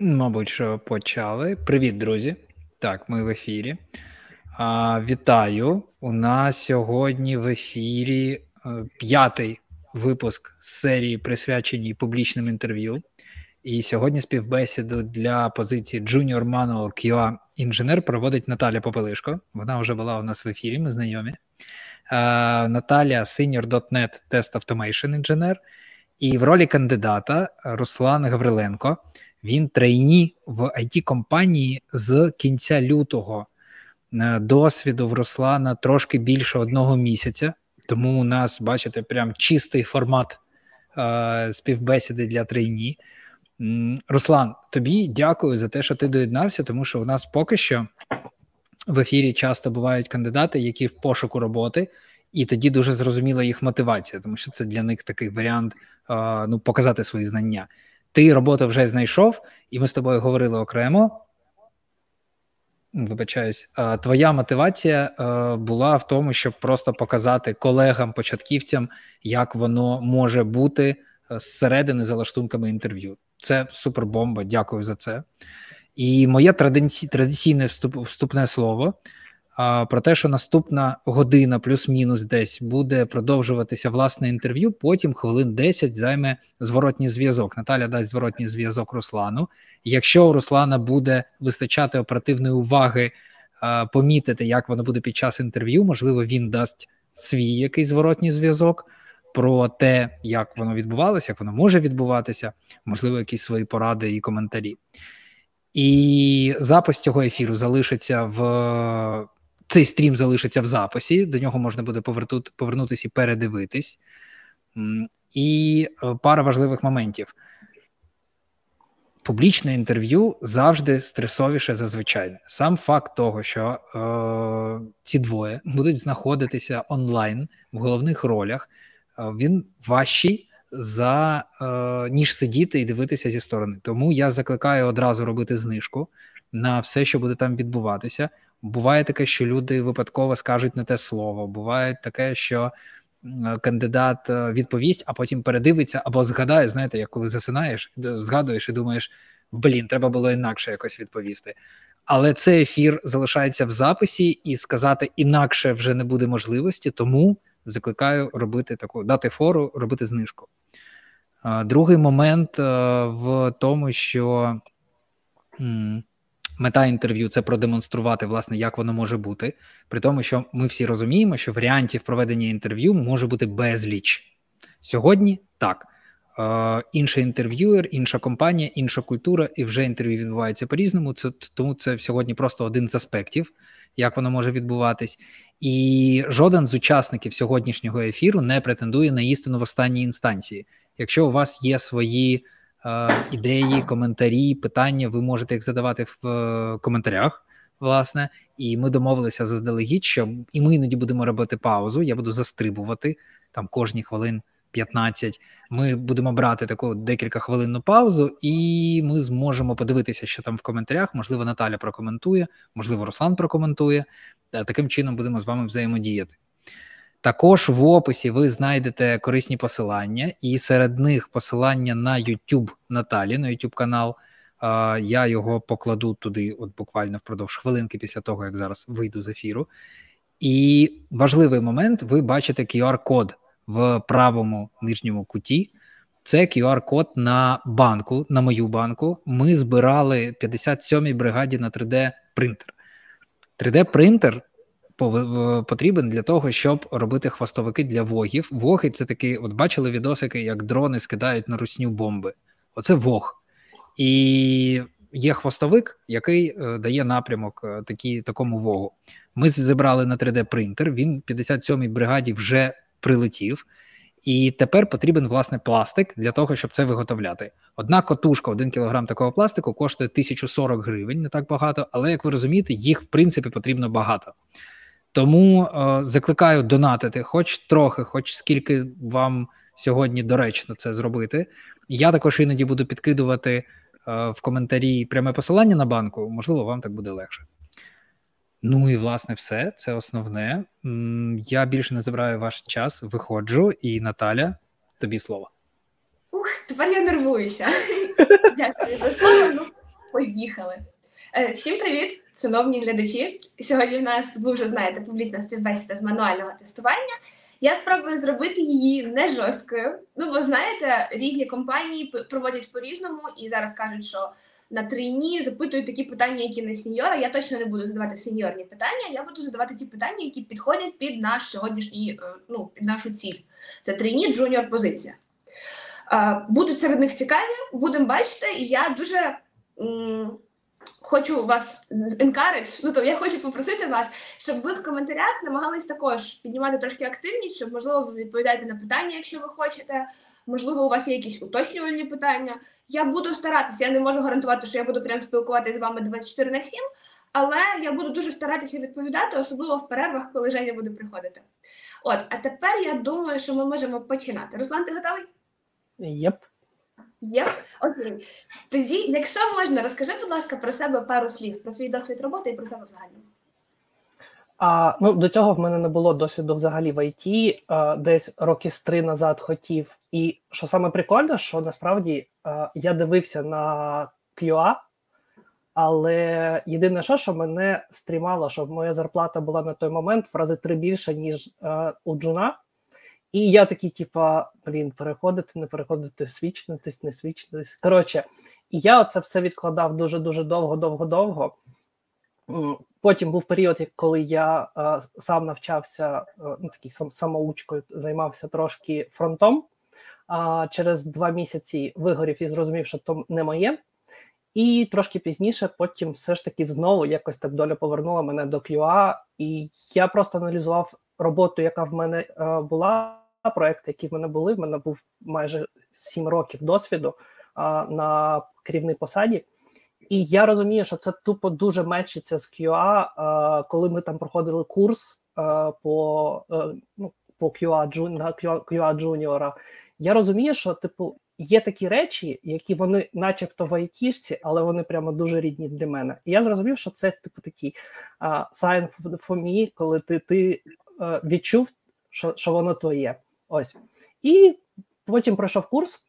Мабуть, що почали. Привіт, друзі. Так, ми в ефірі. Вітаю. У нас сьогодні в ефірі 5-й випуск з серії, присвяченій публічним інтерв'ю. І сьогодні співбесіду для позиції Junior Manual QA інженер проводить Наталя Попилішко. Вона вже була у нас в ефірі, ми знайомі. Наталя – Senior.NET Test Automation інженер. І в ролі кандидата Руслан Гавриленко. Він трейні в IT-компанії з кінця лютого. Досвіду в Руслана трошки більше 1 місяця. Тому у нас, бачите, прям чистий формат співбесіди для трейні. Руслан, тобі дякую за те, що ти доєднався, тому що у нас поки що в ефірі часто бувають кандидати, які в пошуку роботи, і тоді дуже зрозуміла їх мотивація, тому що це для них такий варіант показати свої знання. Ти роботу вже знайшов, і ми з тобою говорили окремо. Вибачаюсь, твоя мотивація була в тому, щоб просто показати колегам-початківцям, як воно може бути зсередини за лаштунками інтерв'ю. Це супербомба, дякую за це. І моє традиційне вступне слово про те, що наступна година плюс-мінус десь буде продовжуватися власне інтерв'ю, потім хвилин 10 займе зворотній зв'язок. Наталя дасть зворотній зв'язок Руслану. Якщо у Руслана буде вистачати оперативної уваги, помітити, як воно буде під час інтерв'ю, можливо, він дасть свій якийсь зворотній зв'язок про те, як воно відбувалося, як воно може відбуватися, можливо, якісь свої поради і коментарі. І запис цього ефіру залишиться в... Цей стрім залишиться в записі, до нього можна буде повернутися і передивитись. І пара важливих моментів. Публічне інтерв'ю завжди стресовіше за звичайне. Сам факт того, що ці двоє будуть знаходитися онлайн в головних ролях, він важчий, ніж сидіти і дивитися зі сторони. Тому я закликаю одразу робити знижку на все, що буде там відбуватися. Буває таке, що люди випадково скажуть не те слово. Буває таке, що кандидат відповість, а потім передивиться або згадає, знаєте, як коли засинаєш, згадуєш і думаєш, треба було інакше якось відповісти. Але цей ефір залишається в записі і сказати інакше вже не буде можливості, тому закликаю робити дати фору, робити знижку. Другий момент в тому, що мета інтерв'ю – це продемонструвати, власне, як воно може бути, при тому, що ми всі розуміємо, що варіантів проведення інтерв'ю може бути безліч. Сьогодні – так. Інший інтерв'юер, інша компанія, інша культура, і вже інтерв'ю відбувається по-різному, тому це сьогодні просто один з аспектів, як воно може відбуватись. І жоден з учасників сьогоднішнього ефіру не претендує на істину в останній інстанції. Якщо у вас є свої ідеї, коментарі, питання, ви можете їх задавати в коментарях, власне, і ми домовилися заздалегідь, що і ми іноді будемо робити паузу, я буду застрибувати, там кожні хвилин 15, ми будемо брати таку декількахвилинну паузу, і ми зможемо подивитися, що там в коментарях, можливо, Наталя прокоментує, можливо, Руслан прокоментує, таким чином будемо з вами взаємодіяти. Також в описі ви знайдете корисні посилання, і серед них посилання на YouTube Наталі, на YouTube канал. Я його покладу туди от буквально впродовж хвилинки після того, як зараз вийду з ефіру. І важливий момент, ви бачите QR-код в правому нижньому куті. Це QR-код на банку, на мою банку. Ми збирали 57-й бригаді на 3D-принтер. 3D-принтер потрібен для того, щоб робити хвостовики для вогів. Воги – це такі, от бачили відосики, як дрони скидають на русню бомби. Оце вог. І є хвостовик, який дає напрямок такому вогу. Ми зібрали на 3D-принтер, він 57-й бригаді вже прилетів. І тепер потрібен, власне, пластик для того, щоб це виготовляти. Одна котушка, 1 кілограм такого пластику коштує 1040 гривень, не так багато, але, як ви розумієте, їх, в принципі, потрібно багато. Тому закликаю донатити хоч трохи, хоч скільки вам сьогодні доречно це зробити. Я також іноді буду підкидувати в коментарі пряме посилання на банку, можливо, вам так буде легше. Ну і, власне, все, це основне. Я більше не забираю ваш час, виходжу, і, Наталя, тобі слово. Тепер я нервуюся. Дякую. Поїхали! Всім привіт, шановні глядачі! Сьогодні в нас, ви вже знаєте, публічна співбесіда з мануального тестування. Я спробую зробити її не жорсткою. Ну, ви знаєте, різні компанії проводять по-різному і зараз кажуть, що на трейні запитують такі питання, які не сеньора. Я точно не буду задавати сеньорні питання, я буду задавати ті питання, які підходять під наш сьогоднішній, під нашу ціль. Це трейні, джуніор позиція. Будуть серед них цікаві, будемо бачити, і я дуже хочу вас encourage, я хочу попросити вас, щоб ви в коментарях намагались також піднімати трошки активність, щоб, можливо, ви відповідаєте на питання, якщо ви хочете, можливо, у вас є якісь уточнювальні питання. Я буду старатися, я не можу гарантувати, що я буду прям спілкуватися з вами 24/7, але я буду дуже старатися відповідати, особливо в перервах, коли Женя буде приходити. От, а тепер я думаю, що ми можемо починати. Руслан, ти готовий? Єп. Окей. Тоді, якщо можна, розкажи, будь ласка, про себе пару слів, про свій досвід роботи і про себе взагалі. До цього в мене не було досвіду взагалі в ІТ. Десь роки з 3 назад хотів. І що саме прикольне, що насправді я дивився на QA, але єдине, що мене стрімало, що моя зарплата була на той момент в рази 3 більше, ніж у джуна. І я такий, переходити, не переходити, свічнитись, не свічнитись. Коротше, і я оце все відкладав дуже-дуже довго. Потім був період, коли я сам навчався, самоучкою займався трошки фронтом. Через 2 місяці вигорів і зрозумів, що то не моє. І трошки пізніше потім все ж таки знову якось так доля повернула мене до QA. І я просто аналізував роботу, яка в мене була, проекти, які в мене були. В мене був майже 7 років досвіду на керівній посаді. І я розумію, що це тупо дуже мечиться з QA, коли ми там проходили курс по QA джуніора. Я розумію, що є такі речі, які вони начебто в айтішці, але вони прямо дуже рідні для мене. І я зрозумів, що це такий sign for me, коли ти відчув, що воно твоє. Ось. І потім пройшов курс,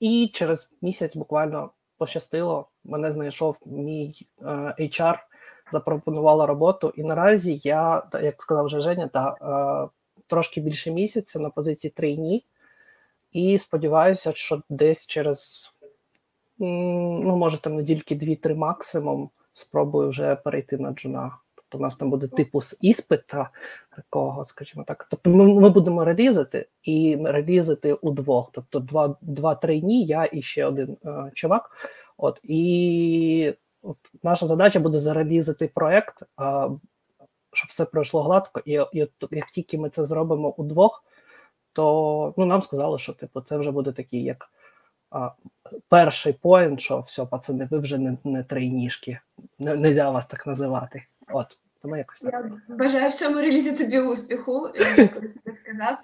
і через місяць буквально пощастило, мене знайшов мій HR, запропонувала роботу, і наразі я, як сказав вже Женя, трошки більше місяця на позиції трейні, і сподіваюся, що десь через, може там недільки 2-3 максимум, спробую вже перейти на джуна. Тобто у нас там буде типу іспита такого, скажімо так. Тобто ми будемо релізити, і релізити удвох. Тобто 2 трейні, я і ще один чувак. І наша задача буде зарелізити проєкт, щоб все пройшло гладко. І як тільки ми це зробимо удвох, то нам сказали, що це вже буде такий, як перший поінт, що все, пацани, ви вже не трейнішки, нельзя вас так називати. Тому якось так. Я бажаю в цьому релізі тобі успіху, як ти сказав.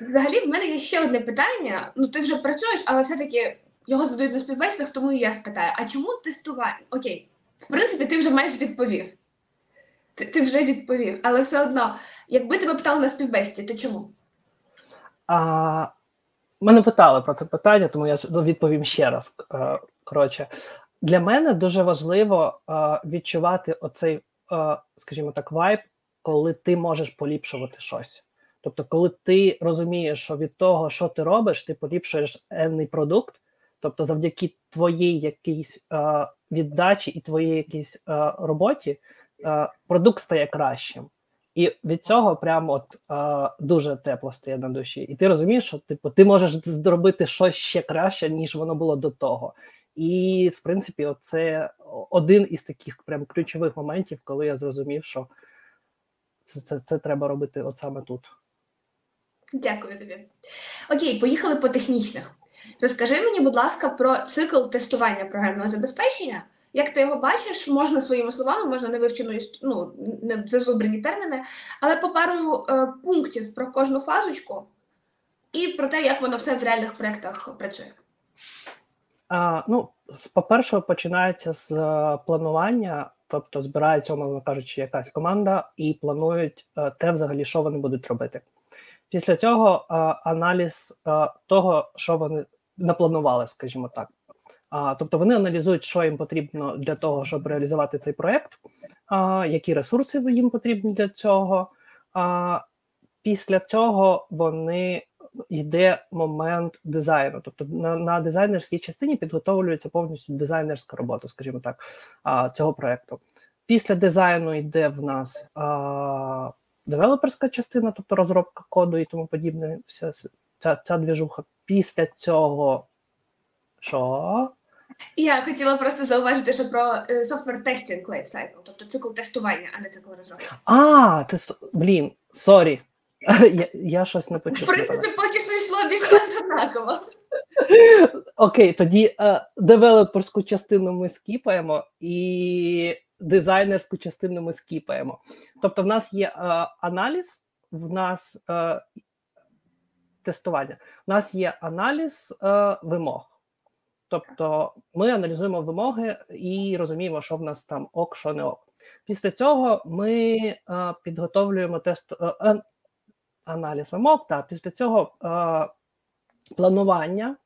Взагалі, в мене є ще одне питання. Ти вже працюєш, але все-таки його задають на співбесідах, тому і я спитаю. А чому тестування? Окей, в принципі, ти вже майже відповів. Ти вже відповів, але все одно, якби тебе питали на співбесіді, то чому? Мене питали про це питання, тому я відповім ще раз. Коротше, для мене дуже важливо відчувати оцей, скажімо так, вайб, коли ти можеш поліпшувати щось. Тобто, коли ти розумієш, що від того, що ти робиш, ти поліпшуєш енний продукт, тобто завдяки твоїй якійсь віддачі і твоїй якійсь роботі, продукт стає кращим. І від цього прямо дуже тепло стає на душі. І ти розумієш, що ти можеш зробити щось ще краще, ніж воно було до того. І, в принципі, це один із таких прям ключових моментів, коли я зрозумів, що це треба робити от саме тут. Дякую тобі. Окей, поїхали по технічних. Розкажи мені, будь ласка, про цикл тестування програмного забезпечення. Як ти його бачиш, можна своїми словами, можна не вивчені, не зазубрені терміни, але по пару пунктів про кожну фазочку і про те, як воно все в реальних проєктах працює. По-перше, починається з планування, тобто збирається, умовно кажучи, якась команда і планують те взагалі, що вони будуть робити. Після цього аналіз того, що вони напланували, скажімо так. Тобто вони аналізують, що їм потрібно для того, щоб реалізувати цей проєкт, які ресурси їм потрібні для цього. Після цього йде момент дизайну. Тобто на дизайнерській частині підготовлюється повністю дизайнерська робота, скажімо так, цього проєкту. Після дизайну йде в нас девелоперська частина, тобто розробка коду і тому подібне, вся ця двіжуха. Після цього що? Я хотіла просто зауважити, що про software testing life cycle, тобто цикл тестування, а не цикл розробки. Блін, сорі. Я щось не почув. В принципі, поки що йшло більш-менш однаково. Окей, тоді девелоперську частину ми скіпаємо і дизайнерську частину ми скіпаємо. Тобто в нас є аналіз, в нас тестування. В нас є аналіз вимог. Тобто ми аналізуємо вимоги і розуміємо, що в нас там ок, що не ок. Після цього ми підготовлюємо аналіз вимог, та після цього планування,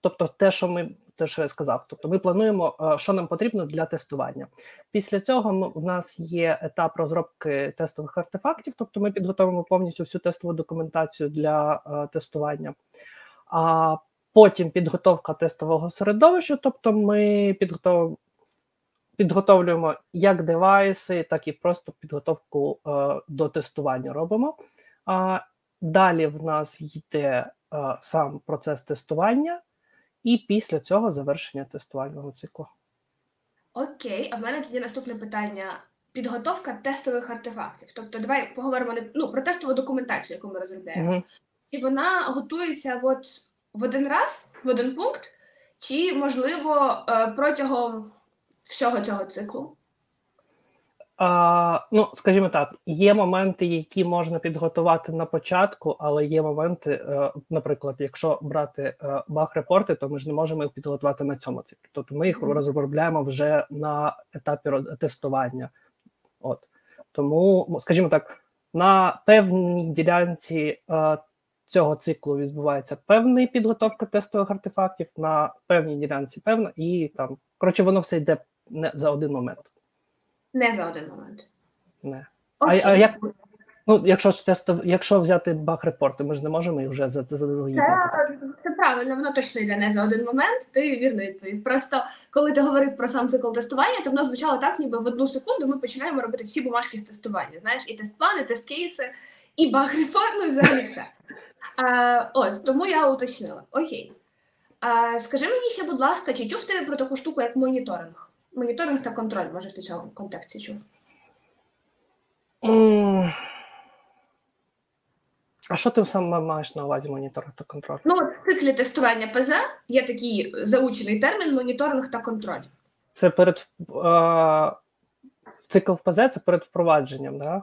тобто те, що я сказав, тобто ми плануємо, що нам потрібно для тестування. Після цього в нас є етап розробки тестових артефактів, тобто ми підготовимо повністю всю тестову документацію для тестування. Потім підготовка тестового середовища, тобто ми підготовлюємо як девайси, так і просто підготовку до тестування робимо. Далі в нас йде сам процес тестування і після цього завершення тестувального циклу. Окей, а в мене тоді наступне питання. Підготовка тестових артефактів. Тобто давай поговоримо про тестову документацію, яку ми розробляємо. Чи вона готується в один раз, в один пункт, чи, можливо, протягом всього цього циклу? Скажімо так, є моменти, які можна підготувати на початку, але є моменти, наприклад, якщо брати баг-репорти, то ми ж не можемо їх підготувати на цьому циклі. Тобто ми їх розробляємо вже на етапі тестування. Тому, скажімо так, на певній ділянці цього циклу відбувається певна підготовка тестових артефактів, на певній ділянці певна, і там, воно все йде не за один момент. Не за один момент. Не. А як, якщо взяти баг-репорти, ми ж не можемо їх вже задовольнити. Це правильно, воно точно йде не за один момент, ти вірно відповів. Просто, коли ти говорив про сам цикл тестування, то воно звучало так, ніби в одну секунду ми починаємо робити всі бумажки з тестування, знаєш, і тест-плани, тест-кейси, і баг-репорт, і взагалі все. Тому я уточнила. Окей. Скажи мені ще, будь ласка, чи чув ти про таку штуку, як моніторинг? Моніторинг та контроль, може, ти в цьому контексті чув? А що ти саме маєш на увазі моніторинг та контроль? В циклі тестування ПЗ є такий заучений термін моніторинг та контроль. Це цикл ПЗ, це перед впровадженням, так?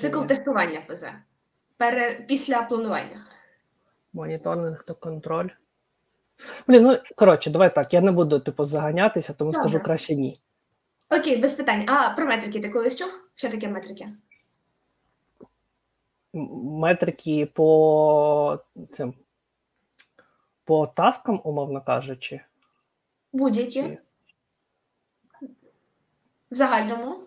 Цикл тестування ПЗ. Після планування. Моніторинг та контроль. Давай так, я не буду, заганятися, тому скажу краще ні. Окей, без питань. А про метрики ти колись чув? Що таке метрики? Метрики по таскам, умовно кажучи? Будь-які. В загальному?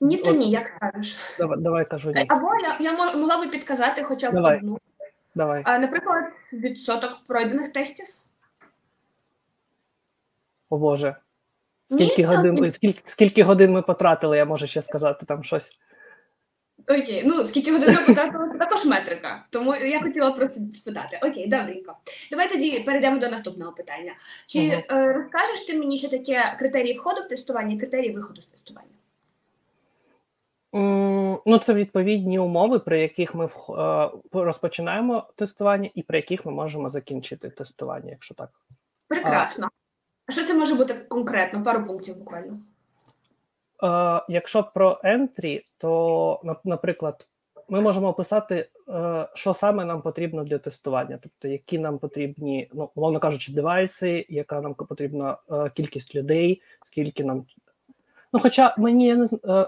Ні, то ні, як кажеш. Давай кажу ні. Або я могла би підказати хоча б одну. Давай. Наприклад, відсоток пройдених тестів. О Боже. Скільки годин ми потратили, я можу ще сказати там щось. Окей, скільки годин ми потратили, це також метрика. Тому я хотіла просто спитати. Окей, добренько. Давай тоді перейдемо до наступного питання. Чи розкажеш ти мені, що таке критерії входу в тестування і критерії виходу з тестування? Це відповідні умови, при яких ми розпочинаємо тестування і при яких ми можемо закінчити тестування, якщо так. Прекрасно. А що це може бути конкретно? Пару пунктів буквально. Якщо про ентрі, то, наприклад, ми можемо описати, що саме нам потрібно для тестування. Тобто, які нам потрібні, умовно кажучи, девайси, яка нам потрібна кількість людей, скільки нам... Хоча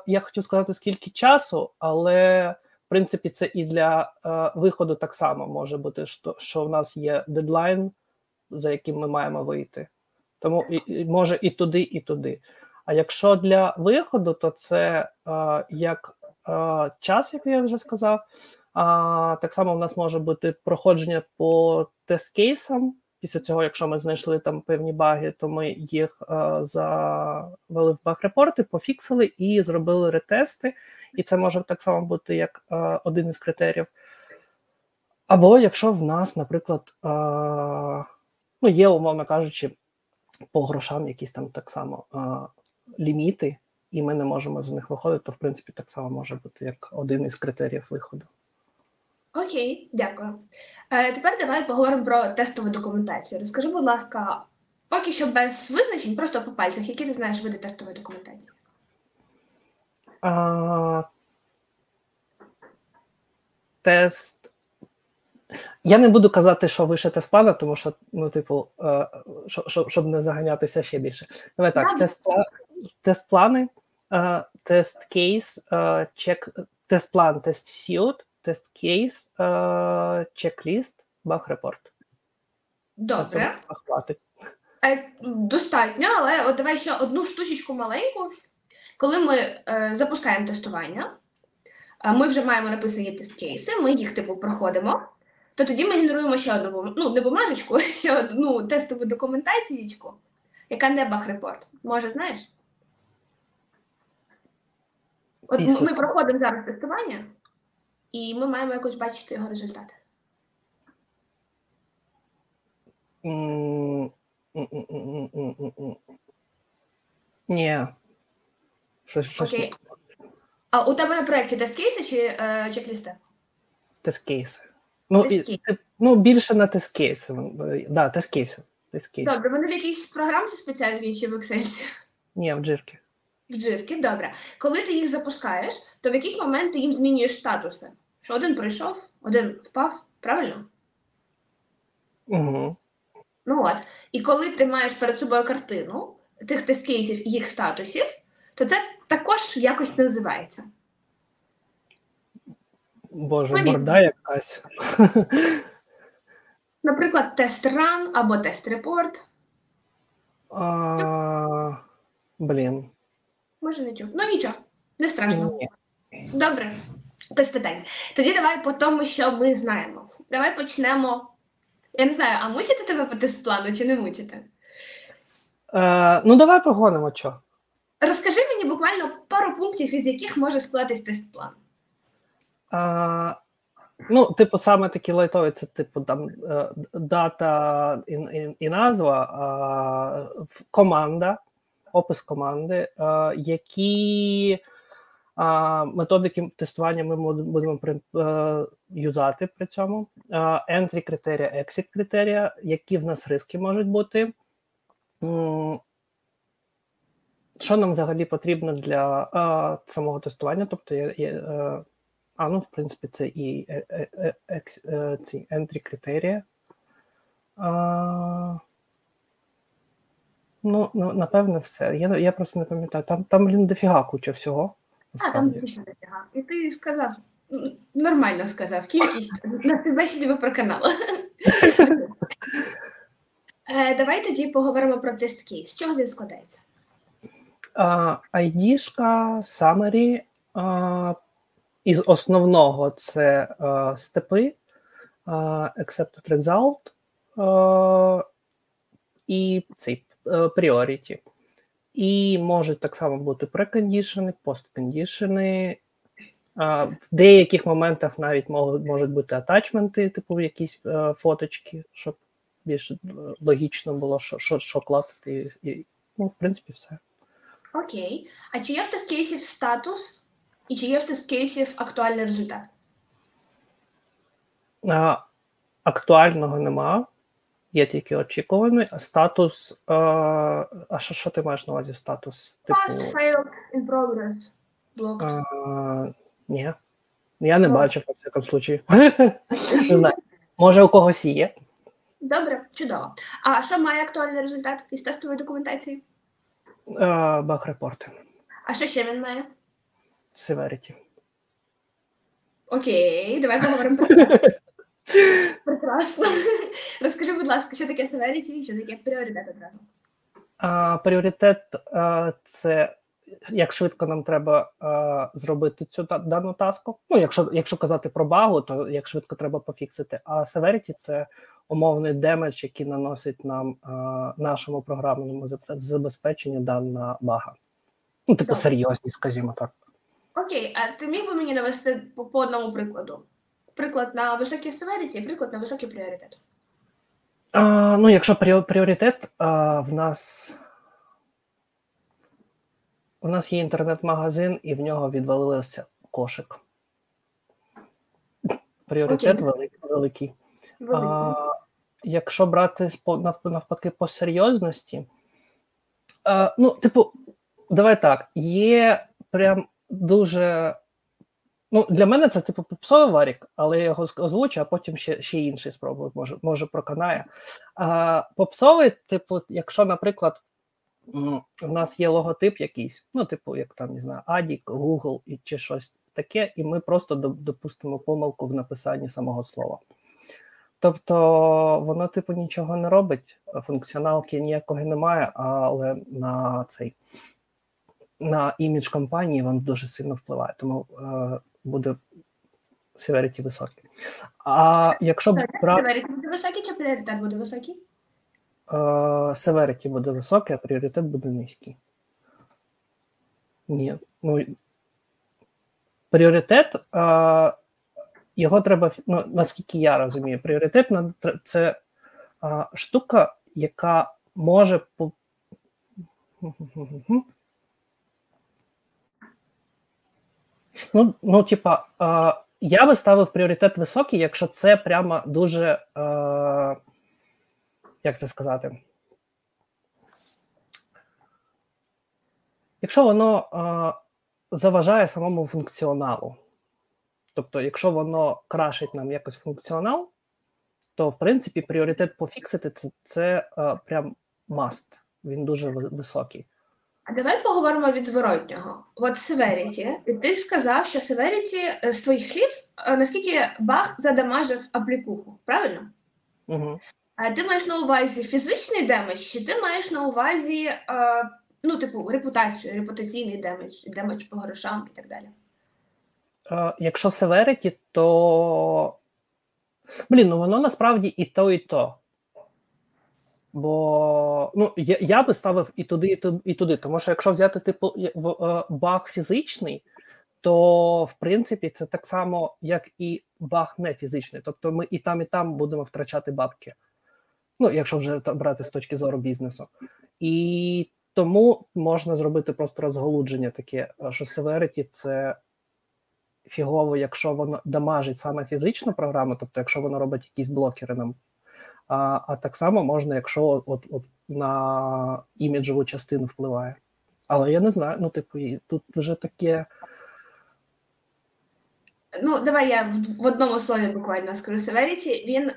я хотів сказати, скільки часу, але В принципі, це і для виходу так само може бути, що в нас є дедлайн, за яким ми маємо вийти. Тому може і туди, і туди. А якщо для виходу, то це як час, як я вже сказав, так само в нас може бути проходження по тест-кейсам. Після цього, якщо ми знайшли там певні баги, то ми їх завели в баг-репорти, пофіксили і зробили ретести. І це може так само бути як один із критеріїв. Або якщо в нас, наприклад, ну, є, умовно кажучи, по грошам якісь там так само ліміти, і ми не можемо з них виходити, то, в принципі, так само може бути як один із критеріїв виходу. Окей, дякую. Тепер давай поговоримо про тестову документацію. Розкажи, будь ласка, поки що без визначень, просто по пальцях, які ти знаєш види тестової документації? Тест. Я не буду казати, що вище тест-плана, тому що, ну, типу, щоб не заганятися ще більше. Давай так, тест-плани, тест-кейс, тест-план, тест-сьют, тест-кейс, чек-ліст, баг-репорт. Добре. Достатньо, але от давай ще одну штучечку маленьку. Коли ми запускаємо тестування, ми вже маємо написані тест-кейси, ми їх, типу, проходимо, то тоді ми генеруємо ще одну, ну, не бумажечку, ще одну тестову документацієчку, яка не баг-репорт. Може, знаєш? От ми проходимо зараз тестування, і ми маємо якось бачити його результати. Ні. Окей. А у тебе на проєкті тест-кейси чи чек-лісти? Тест-кейси. Ну, більше на тест-кейси. Да, тест-кейси. Добре, вони в якійсь програмі спеціальні чи в Excel? Ні, в джирки. В джирки, добре. Коли ти їх запускаєш, то в якийсь момент ти їм змінюєш статуси. Що один прийшов, один впав, правильно? Угу. Ну от. І коли ти маєш перед собою картину тих тест-кейсів і їх статусів, то це також якось називається. Боже, борда якась. Наприклад, тест-ран або тест-репорт. Блін. Може, не чув. Ну, нічого. Не страшно. Добре. Без питань. Тоді давай по тому, що ми знаємо. Давай почнемо. Я не знаю, а мучити тебе по тест-плану чи не мучити? Ну, давай погонимо, чого. Розкажи мені буквально пару пунктів, із яких може складатись тест-план. Ну, типу, саме такі лайтові, це, типу, там, дата і назва, команда, опис команди, які методики тестування ми будемо юзати при цьому, ентрі-критерія, ексіт-критерія, які в нас риски можуть бути, що нам взагалі потрібно для самого тестування, тобто, ну, в принципі, це і ці ентрі-критерії. Ну, напевне, все. Я просто не пам'ятаю. Там, блін, дофіга куча всього. Там більше дофіга. І ти сказав, нормально сказав, кількість. На тебе ще тебе проканало. Давай тоді поговоримо про тест-кейс. З чого він складається? ID-шка, summary, із основного це степи, accepted result і цей priority. І можуть так само бути precondition, postcondition, в деяких моментах навіть можуть бути атачменти, типу якісь фоточки, щоб більш логічно було, що клацати. Ну, в принципі, все. Окей. А чи є в тест-кейсів статус і чи є в тест-кейсів актуальний результат? Актуального нема, є тільки очікуваний. А статус, що ти маєш на увазі статус? Pass, failed, in progress, blocked. Ні, я не бачив в цьому случаї. Не знаю, може у когось і є. Добре, чудово. А що має актуальний результат із тестової документації? Баг-репорти. А що ще він має? Severity. Окей, давай поговоримо про це. Прекрасно. Розкажи, будь ласка, що таке severity і що таке пріоритет одразу? Пріоритет – це як швидко нам треба зробити цю дану таску. Ну, якщо казати про багу, то як швидко треба пофіксити. А severity – це умовний демедж, який наносить нам нашому програмному забезпеченню дана бага. Ну, типу серйозні, скажімо так. Окей, а ти міг би мені навести по одному прикладу? Приклад на високій severity і приклад на високий пріоритет. Ну, якщо пріоритет, в нас є інтернет-магазин, і в нього відвалився кошик. Пріоритет великий. Якщо брати навпаки по серйозності, ну, типу, давай так, є прям дуже... Ну, для мене це, типу, попсовий варік, але я його озвучу, а потім ще інший спробую, може проканає. Попсовий, типу, якщо, наприклад, в нас є логотип якийсь, ну, типу, як там, не знаю, Адік, Google чи щось таке, і ми просто допустимо помилку в написанні самого слова. Тобто, воно, типу, нічого не робить, функціоналки ніякого немає, але на імідж компанії воно дуже сильно впливає, тому буде severity високий. А якщо severity буде високий чи пріоритет буде високий? Severity буде високий, а пріоритет буде низький. Ні, ну пріоритет його треба, ну, наскільки я розумію, пріоритет це штука, яка може Ну, типа, я би ставив пріоритет високий, якщо це прямо дуже, як це сказати, якщо воно заважає самому функціоналу, тобто, якщо воно крашить нам якось функціонал, то, в принципі, пріоритет пофіксити – це прям маст, він дуже високий. А давай поговоримо від зворотнього. От severity. І ти сказав, що severity з твоїх слів, наскільки баг задамажив аплікуху, правильно? Угу. А ти маєш на увазі фізичний демедж, чи ти маєш на увазі, ну, типу, репутацію, репутаційний демедж, демедж по грошам і так далі? Якщо severity, то... Блін, ну воно насправді і то, і то. Бо, ну, я би ставив і туди, і туди. Тому що якщо взяти, типу, баг фізичний, то, в принципі, це так само, як і баг не фізичний. Тобто ми і там будемо втрачати бабки. Ну, якщо вже брати з точки зору бізнесу. І тому можна зробити просто розголудження таке, що severity – це фігово, якщо воно дамажить саме фізичну програму, тобто якщо воно робить якісь блокери нам. А так само можна, якщо от на іміджову частину впливає. Але я не знаю, ну, типу, тут вже таке... Ну, давай я в одному слові буквально скажу severity. Він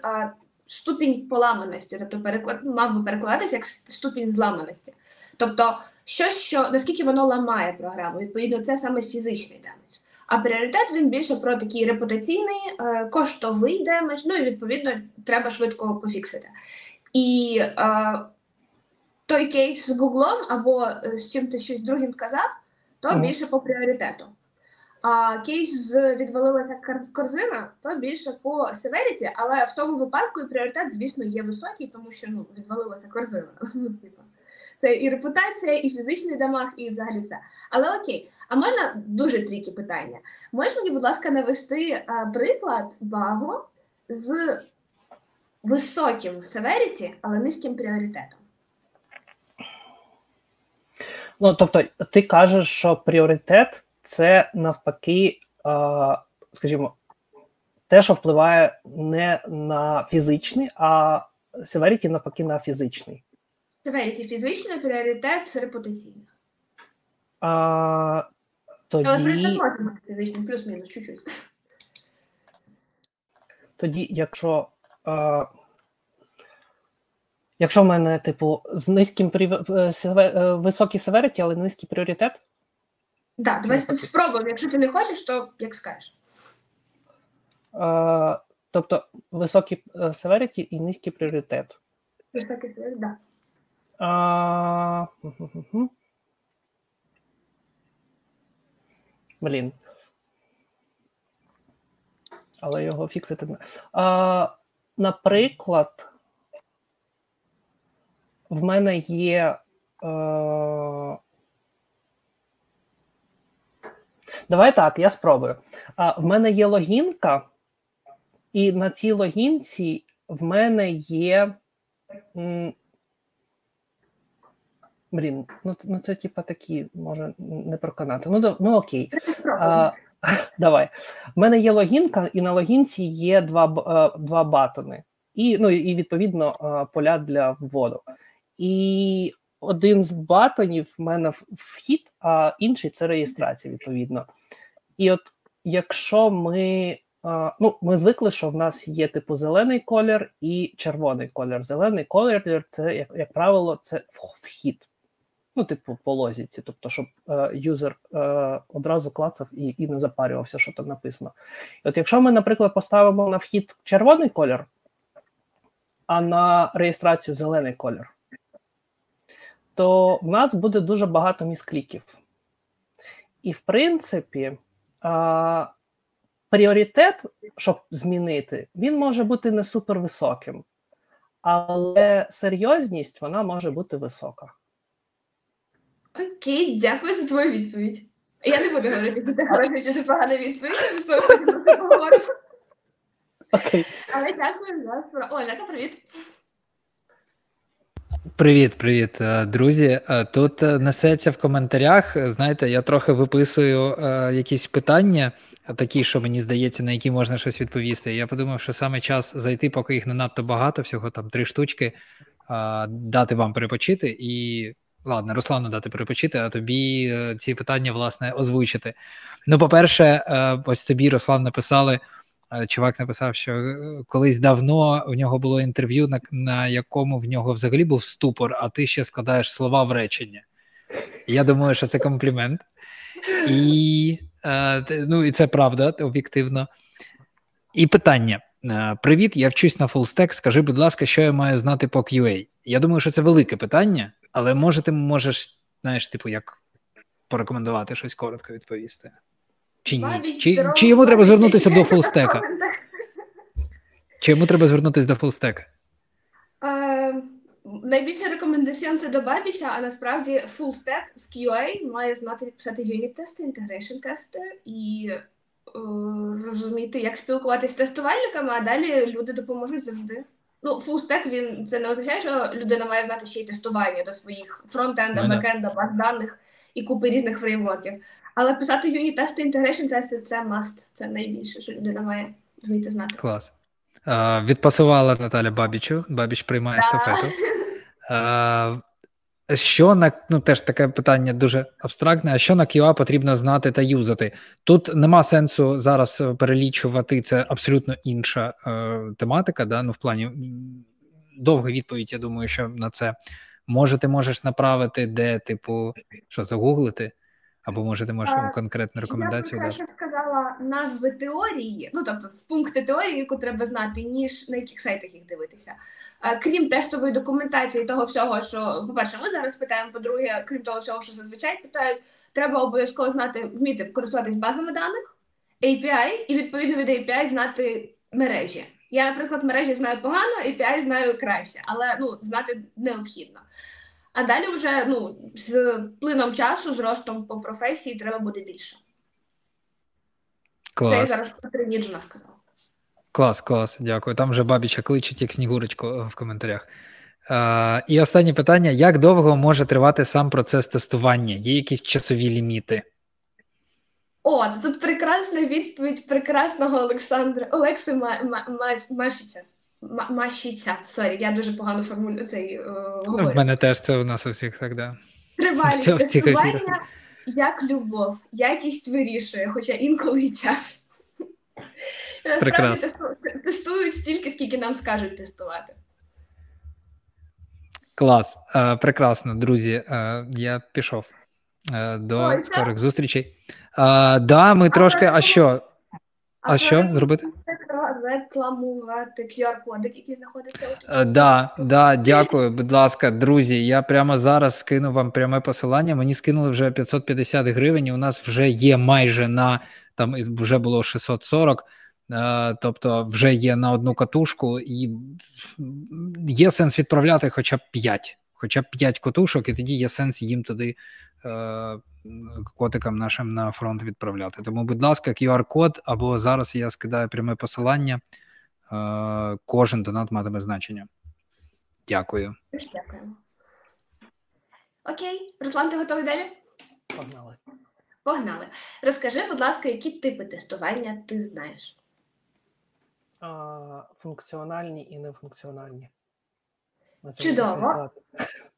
ступінь поламаності, тобто мав би перекладатися як ступінь зламаності. Тобто, що наскільки воно ламає програму, відповідно, це саме фізичний демедж. А пріоритет він більше про такий репутаційний, коштовий демедж, ну і, відповідно, треба швидко пофіксити. І той кейс з Google або з чим ти щось другим казав, то більше по пріоритету. А кейс з відвалилася корзина, то більше по severity, але в тому випадку і пріоритет, звісно, є високий, тому що, ну, відвалилася корзина. Це і репутація, і фізичний дамаг, і взагалі все. Але окей, а в мене дуже трікі питання. Можеш мені, будь ласка, навести приклад багу з високим severity, але низьким пріоритетом? Ну, тобто, ти кажеш, що пріоритет – це, навпаки, скажімо, те, що впливає не на фізичний, а severity, навпаки, на фізичний. Severity фізичний, пріоритет репутаційний. Тоді... Плюс-мінус, чуть-чуть. Тоді, якщо в мене, типу, високий severity, але низький пріоритет? Так, давай спробуємо. Якщо ти не хочеш, то як скажеш. Тобто високий severity і низький пріоритет. Високий severity, так. Блін. Але його фіксити не. Наприклад, в мене є... Давай так, я спробую. В мене є логінка, і на цій логінці в мене є... Блін, ну це типа такі, може, не проконати. Ну окей. Давай. В мене є логінка, і на логінці є два батони. І, відповідно, поля для вводу. І один з батонів в мене вхід, а інший – це реєстрація, відповідно. І от якщо ми... ми звикли, що в нас є, типу, зелений колір і червоний колір. Зелений колір – це, як правило, це вхід. Типу, по лозіці, тобто, щоб юзер одразу клацав і не запарювався, що там написано. І от якщо ми, наприклад, поставимо на вхід червоний колір, а на реєстрацію зелений колір, то в нас буде дуже багато міскліків. І, в принципі, пріоритет, щоб змінити, він може бути не супервисоким, але серйозність, вона може бути висока. Окей, дякую за твою відповідь. Я не буду говорити, що це хороша чи це погана відповідь, що ми поговоримо. Окей. Але дякую за вас. О, Жека, привіт. Привіт, друзі. Тут несеться в коментарях, знаєте, я трохи виписую якісь питання, такі, що мені здається, на які можна щось відповісти. Я подумав, що саме час зайти, поки їх не надто багато, всього там 3 штучки, дати вам перепочити і... Ладно, Руслану дати перепочити, а тобі ці питання, власне, озвучити. По-перше, ось тобі, Руслан, написали, чувак написав, що колись давно в нього було інтерв'ю, на якому в нього взагалі був ступор, а ти ще складаєш слова в речення. Я думаю, що це комплімент. І це правда, об'єктивно. І питання. Привіт, я вчусь на full stack, скажи, будь ласка, що я маю знати по QA? Я думаю, що це велике питання. Але можеш, знаєш, типу, як порекомендувати щось коротко відповісти? Чи ні? Чи йому треба звернутися до фулстека? Найбільше рекомендаціон це до Бабіча, а насправді фулстек з QA має знати писати юніт-тести, інтегрейшн-тести і розуміти, як спілкуватися з тестувальниками, а далі люди допоможуть завжди. Фулстек, це не означає, що людина має знати ще й тестування до своїх фронт-енда, бек-енда, баз даних і купи різних фреймворків. Але писати юніт-тести, інтегрейшн-тести – це must. Це найбільше, що людина має вміти знати. Клас. Відпасувала Наталя Бабічу. Бабіч приймає естафету. Теж таке питання дуже абстрактне, а що на QA потрібно знати та юзати? Тут нема сенсу зараз перелічувати, це абсолютно інша тематика, да? В плані довга відповідь, я думаю, що на це можеш направити, де, типу, що, загуглити? Або можеш конкретну рекомендацію дати? Я б сказала назви теорії, пункти теорії, яку треба знати, ніж на яких сайтах їх дивитися. Крім тестової документації, того всього, що, по-перше, ми зараз питаємо, по-друге, крім того всього, що зазвичай питають, треба обов'язково знати, вміти користуватись базами даних, API і, відповідно від API, знати мережі. Я, наприклад, мережі знаю погано, API знаю краще, але, знати необхідно. А далі вже, з плином часу, з ростом по професії треба буде більше. Клас. Це я зараз Ніджина сказала. Клас, дякую. Там вже Бабіча кличуть, як Снігурочку в коментарях. І останнє питання. Як довго може тривати сам процес тестування? Є якісь часові ліміти? Тут прекрасна відповідь прекрасного Олександра Мащиця. Мащиця, я дуже погано формулюю цей говорю. В мене теж це у нас у всіх так, да. Тривалість тестування як любов, якість вирішує, хоча інколи і час. Насправді тестують стільки, скільки нам скажуть тестувати. Клас, прекрасно, друзі, я пішов до скорих зустрічей. Да, ми трошки, а що зробити? рекламувати QR-кодик, який знаходиться у тут. Да, дякую, будь ласка, друзі. Я прямо зараз скину вам пряме посилання. Мені скинули вже 550 гривень, і у нас вже є майже на, там вже було 640, тобто вже є на одну катушку, і є сенс відправляти хоча б 5 котушок, і тоді є сенс їм туди котикам нашим на фронт відправляти. Тому, будь ласка, QR-код, або зараз я скидаю пряме посилання. Кожен донат матиме значення. Дякую. Дуже дякую. Окей. Руслан, ти готовий далі? Погнали. Розкажи, будь ласка, які типи тестування ти знаєш? Функціональні і нефункціональні. Чудово.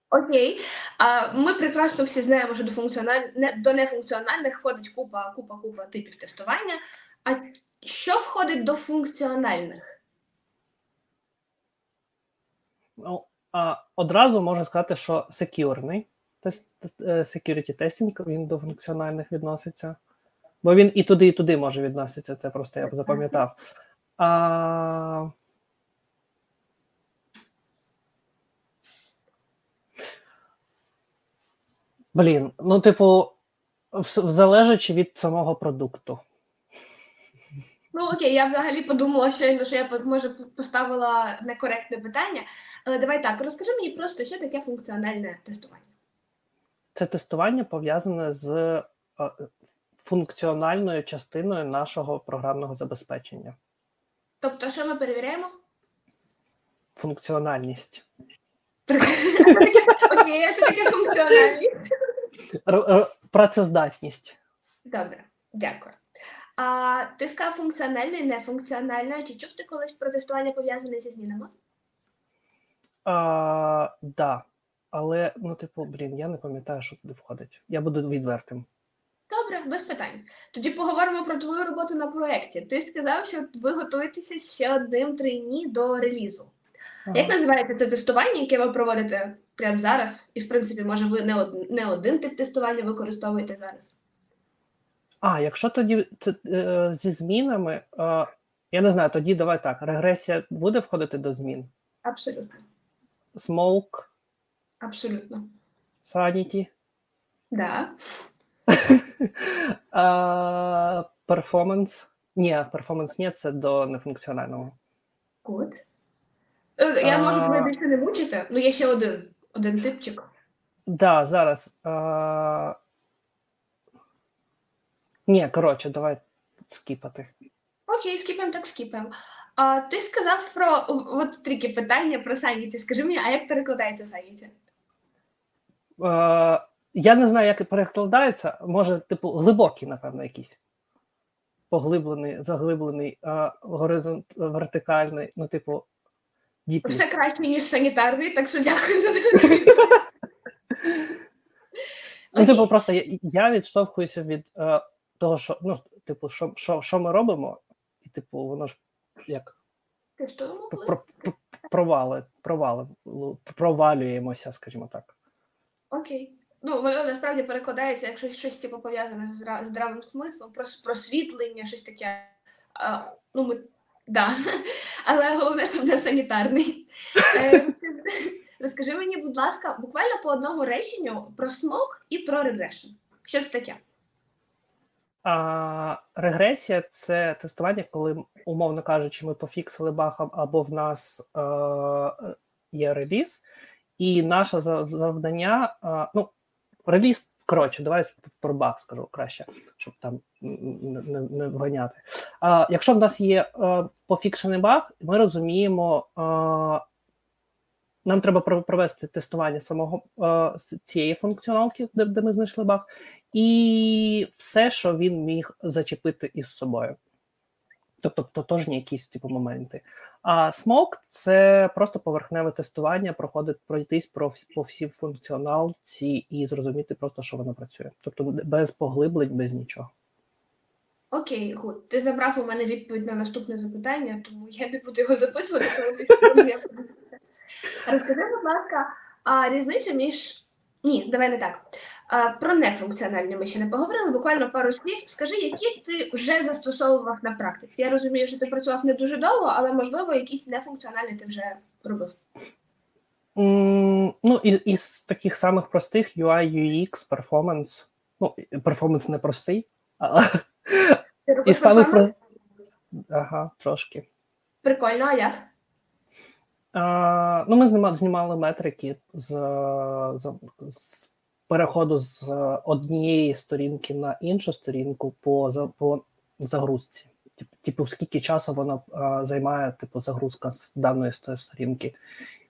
Окей. Ми прекрасно всі знаємо, що до нефункціональних входить купа типів тестування. А що входить до функціональних? Ну, одразу можна сказати, що секьюрний security testing, він до функціональних відноситься. Бо він і туди може відноситися. Це просто я б запам'ятав. Залежачи від самого продукту. Ну, окей, я взагалі подумала, що я, може, поставила некоректне питання. Але давай так, розкажи мені просто, що таке функціональне тестування? Це тестування пов'язане з функціональною частиною нашого програмного забезпечення. Тобто, що ми перевіряємо? Функціональність. Окей, а що таке функціональність? Працездатність. Добре, дякую. Ти сказав функціональне і нефункціональне. Чи чув ти колись про тестування, пов'язане зі змінами? Так. Але, я не пам'ятаю, що туди входить. Я буду відвертим. Добре, без питань. Тоді поговоримо про твою роботу на проєкті. Ти сказав, що ви готуєтеся ще 1-3 дні до релізу. Ага. Як називаєте те тестування, яке ви проводите прямо зараз? І, в принципі, може, ви не один тип тестування використовуєте зараз? Якщо тоді зі змінами, я не знаю, тоді давай так, регресія буде входити до змін? Абсолютно. Smoke? Абсолютно. Sanity? Да. Performance? Ні, це до нефункціонального. Good. Я можу пройти, що не вчити, але є ще один типчик. Да, зараз. Давай скіпати. Окей, скіпаємо. Ти сказав про трікі питання про саніті. Скажи мені, а як перекладається саніті? Я не знаю, як перекладається. Може, глибокий, напевно, якийсь. Поглиблений, заглиблений, горизонт, вертикальний, діплі. Все краще, ніж санітарний, так що дякую за це. Просто я відштовхуюся від того, що, що ми робимо, і, воно ж як провалюємося, скажімо так. Окей. Воно насправді перекладається, якщо щось пов'язане з здравим смислом, просвітлення, щось таке. Да, але головне, що буде санітарний. Розкажи мені, будь ласка, буквально по одному реченню про смок і про регрешн. Що це таке? Регресія – це тестування, коли, умовно кажучи, ми пофіксили баг, або в нас є реліз, і наше завдання, реліз, давай про баг скажу краще, щоб там не вганяти. Якщо в нас є пофікшений баг, ми розуміємо, нам треба провести тестування самого цієї функціоналки, де ми знайшли баг, і все, що він міг зачепити із собою. Тобто тотожні якісь моменти. А смок – це просто поверхневе тестування, пройтись по всій функціоналці і зрозуміти просто, що воно працює. Тобто без поглиблень, без нічого. Окей, гуд. Ти забрав у мене відповідь на наступне запитання, тому я не буду його запитувати. Розкажи, будь ласка, різницю між Ні, давай не так. Про нефункціональні ми ще не поговорили, буквально пару слів. Скажи, які ти вже застосовував на практиці? Я розумію, що ти працював не дуже довго, але, можливо, якісь нефункціональні ти вже робив. Ну, із таких самих простих UI, UX, перформанс. Ну, перформанс не простий, але... Ти робив перформанс? Ага, трошки. Прикольно, а як? Ну, ми знімали метрики з переходу з однієї сторінки на іншу сторінку по загрузці. Типу, скільки часу вона займає, типу, загрузка з даної сторінки.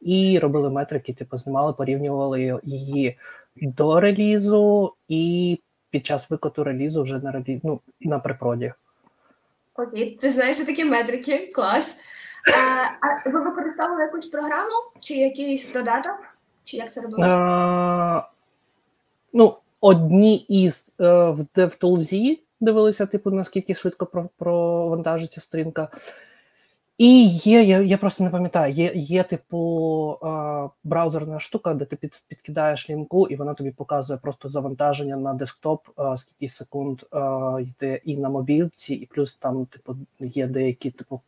І робили метрики, типу, знімали, порівнювали її до релізу і під час викоту релізу вже на припроді. Окей, ти знаєш такі метрики, клас. А ви використовували якусь програму, чи якийсь додаток, чи як це робили? Ну, одні із в Dev tools дивилися, типу, наскільки швидко провантажиться сторінка. І є, я просто не пам'ятаю, є типу, браузерна штука, де ти підкидаєш лінку, і вона тобі показує просто завантаження на десктоп, скільки секунд йде і на мобільці, і плюс там типу, є деякі типу,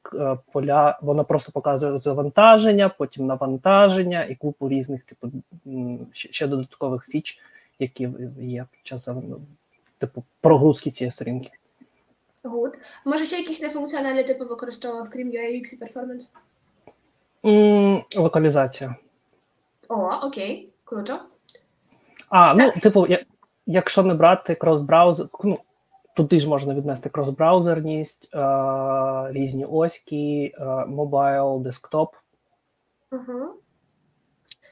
поля, воно просто показує завантаження, потім навантаження і купу різних типу, ще додаткових фіч, які є під час типу, прогрузки цієї сторінки. Good. Може, ще якісь нефункціональні типи використовував, крім UX і перформанс? Локалізація. О, окей, круто. Ну, типу, якщо не брати кросбраузер, ну, туди ж можна віднести кросбраузерність, різні оськи, мобайл, десктоп. Угу.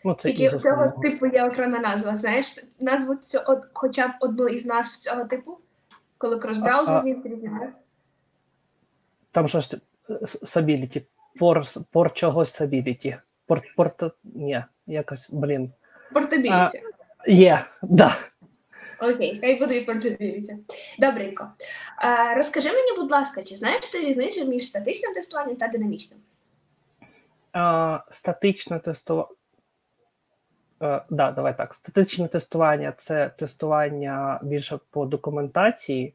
Ну, тільки в цього типу є окрема назва, знаєш? Назву хоча б одну із назв цього типу. Коли кросбраузер зі стріляє. Там щось сабіліті. Пор чогось сабіліті. Ні, якось, блін. Портабіліті. Є, да. Окей, хай буде і портабіліті. Добренько. Розкажи мені, будь ласка, чи знаєш ти різницю між статичним тестуванням та динамічним? Статичне тестування... давай так. Статичне тестування – це тестування більше по документації,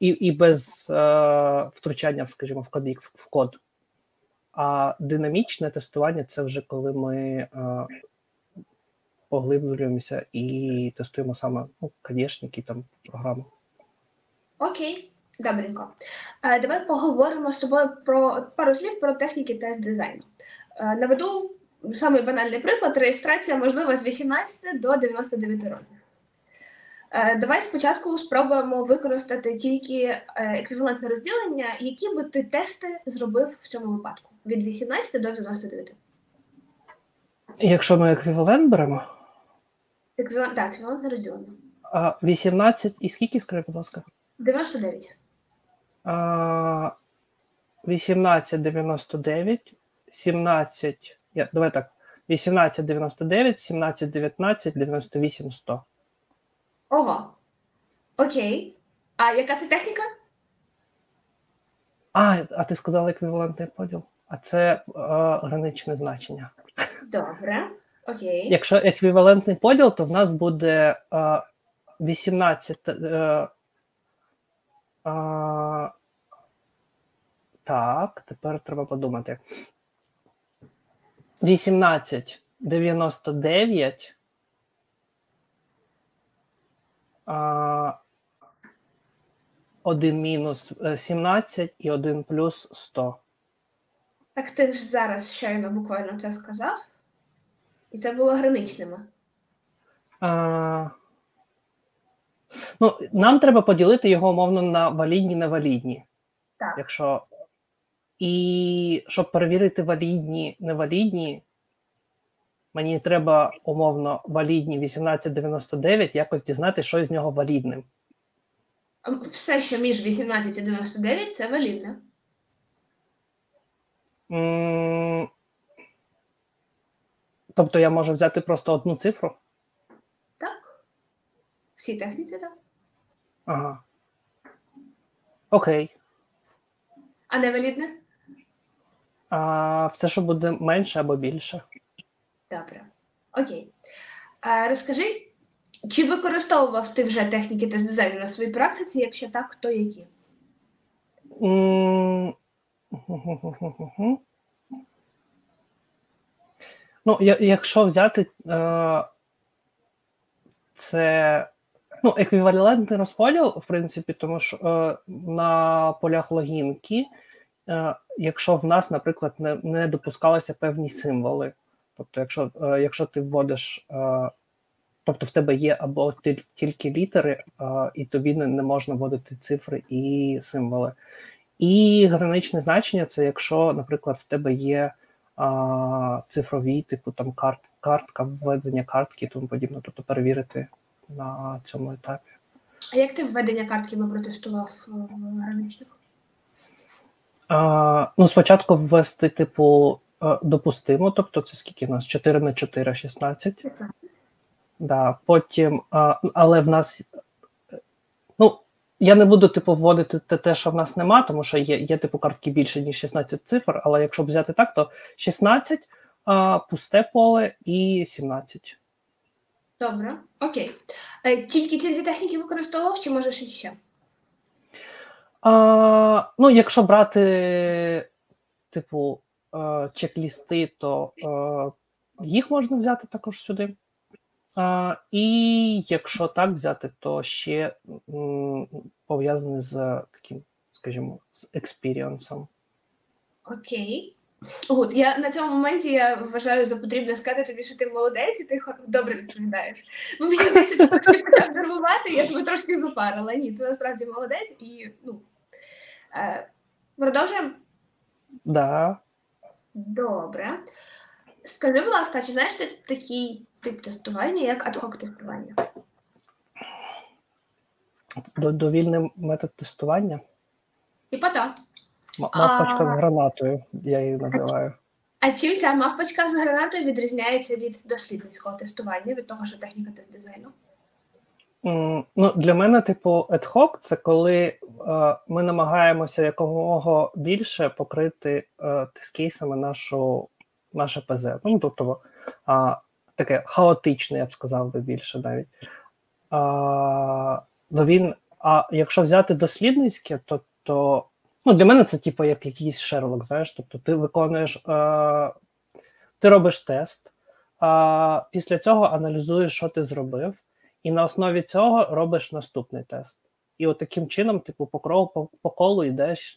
і без втручання, скажімо, в код. А динамічне тестування – це вже коли ми поглиблюємося і тестуємо саме, ну, кадешники, там, програми. Окей, добренько. Давай поговоримо з тобою про пару слів про техніки тест-дизайну. Наведу самий банальний приклад – реєстрація можлива з 18 до 99 років. Давай спочатку спробуємо використати тільки еквівалентне розділення. Які би ти тести зробив в цьому випадку? Від 18 до 99. Якщо ми еквівалент беремо? Так, еквівалентне розділення. 18 і скільки, скажи, будь ласка? 99. 18, 99, 17... Давай так, 18, 99, 17, 19, 98, 100. Ого, окей. А яка це техніка? А ти сказала еквівалентний поділ. А це граничне значення. Добре, окей. Якщо еквівалентний поділ, то в нас буде 18... так, тепер треба подумати. 18, 99, 1 мінус 17 і 1 плюс 100. Так ти ж зараз щойно буквально це сказав, і це було граничними. Ну, нам треба поділити його, умовно, на валідні-невалідні. Так. Якщо... І щоб перевірити валідні, невалідні, мені треба, умовно, валідні 18,99 якось дізнати, що із нього валідним. Все, що між 18 і 99, це валідне. Тобто я можу взяти просто одну цифру? Так. Всі техніці, так. Ага. Окей. А невалідне? Все, що буде менше або більше. Добре. Окей. Розкажи, чи використовував ти вже техніки тест-дизайну на своїй практиці? Якщо так, то які? Ну, якщо взяти це, ну, еквівалентний розподіл, в принципі, тому що на полях логінки, якщо в нас, наприклад, не допускалися певні символи, тобто, якщо ти вводиш, тобто в тебе є або тільки літери, і тобі не можна вводити цифри і символи. І граничне значення – це якщо, наприклад, в тебе є цифрові, типу там картка, введення картки і тому подібне, тобто перевірити на цьому етапі. А як ти введення картки би протестував в граничних? Ну, спочатку ввести, типу, допустимо, тобто це скільки у нас? 4х4, 16. Да, потім, але в нас, ну, я не буду, типу, вводити те, що в нас нема, тому що є типу, картки більше, ніж 16 цифр, але якщо б взяти так, то 16, пусте поле і 17. Добре, окей. Тільки ці дві техніки використовував, чи можеш іще? Ну, якщо брати, типу, чек-лісти, то їх можна взяти також сюди. І якщо так взяти, то ще пов'язане з таким, скажімо, з експіріансом. Окей. Гуд, я на цьому моменті, я вважаю, за потрібне сказати тобі, що ти молодець і ти добре відповідаєш. Бо мені здається, ти почав нервувати, я тебе трошки запарила. Ні, ти насправді молодець і, ну, продовжуємо? Да. Добре. Скажи, будь ласка, чи знаєш ти такий тип тестування, як ад-хок тестування? Довільне метод тестування? Типа так. Мавпочка з гранатою, я її називаю. А чим ця мавпочка з гранатою відрізняється від дослідницького тестування, від того, що техніка тест-дизайну? Ну, для мене, типу, ad-hoc – це коли ми намагаємося якомога більше покрити тест-кейсами наше ПЗ. Ну, тобто, таке хаотичне, я б сказав би більше навіть. Якщо взяти дослідницьке, то ну, для мене це типу як якийсь Шерлок, знаєш, тобто ти виконуєш, ти робиш тест, після цього аналізуєш, що ти зробив, і на основі цього робиш наступний тест. І от таким чином, типу, по колу йдеш.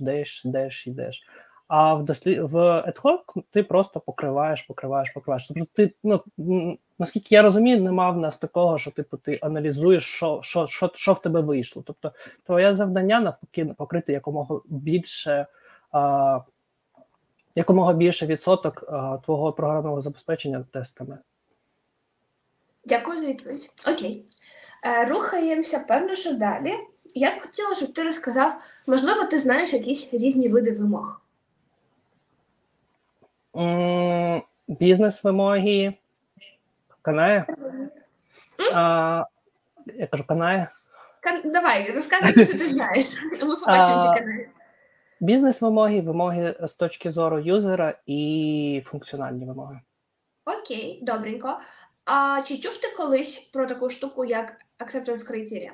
А в ad-hoc ти просто покриваєш. Тобто ти, ну, наскільки я розумію, нема в нас такого, що типу ти аналізуєш, що в тебе вийшло. Тобто твоє завдання навпаки покрити якомога більше відсоток твого програмного забезпечення тестами. Дякую за відповідь. Окей. Рухаємося, певно, що далі. Я б хотіла, щоб ти розказав, можливо, ти знаєш якісь різні види вимог. Бізнес-вимоги. Канає? Я кажу, канає? Давай, розказуй, що ти знаєш. Ми побачимо, чи канає. Бізнес-вимоги, вимоги з точки зору юзера і функціональні вимоги. Окей, добренько. А чи чув ти колись про таку штуку, як acceptance criteria?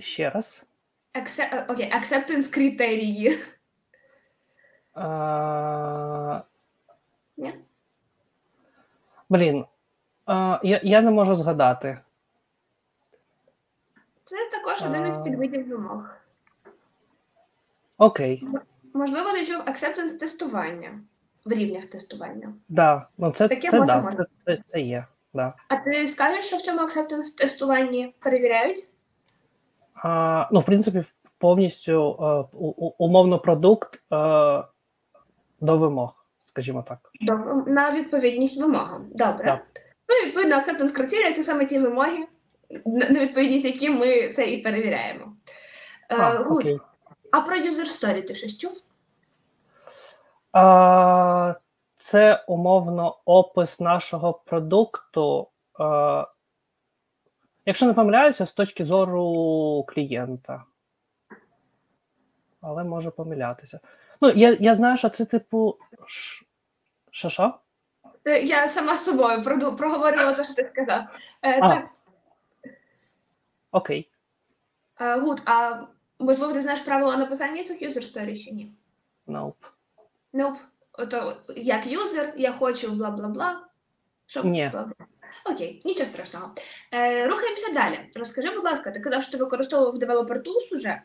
Ще раз. Окей, acceptance criteria. Ні? Блін, я не можу згадати. Це також один із підвидів вимог. Окей. Можливо, ти чув acceptance тестування в рівнях тестування. Да, ну це є. Да. А ти скажеш, що в цьому acceptance тестуванні перевіряють? Ну, в принципі, повністю умовно продукт до вимог, скажімо так. На відповідність вимогам, добре. Так. Ну, відповідно, acceptance criteria – це саме ті вимоги, на відповідність які ми це і перевіряємо. Окей. А про user story ти щось чув? Це, умовно, опис нашого продукту, якщо не помиляюся, з точки зору клієнта. Але можу помилятися. Ну, я знаю, що це типу... Що? Я сама з собою проговорила те, що ти сказав. Так. Окей. Гуд, а можливо, ти знаєш правила написання цих user story чи ні? Nope. Ото як юзер, я хочу бла-бла-бла. Ні. Окей, нічого страшного. Рухаємося далі. Розкажи, будь ласка, ти казав, що ти використовував Developer Tools уже.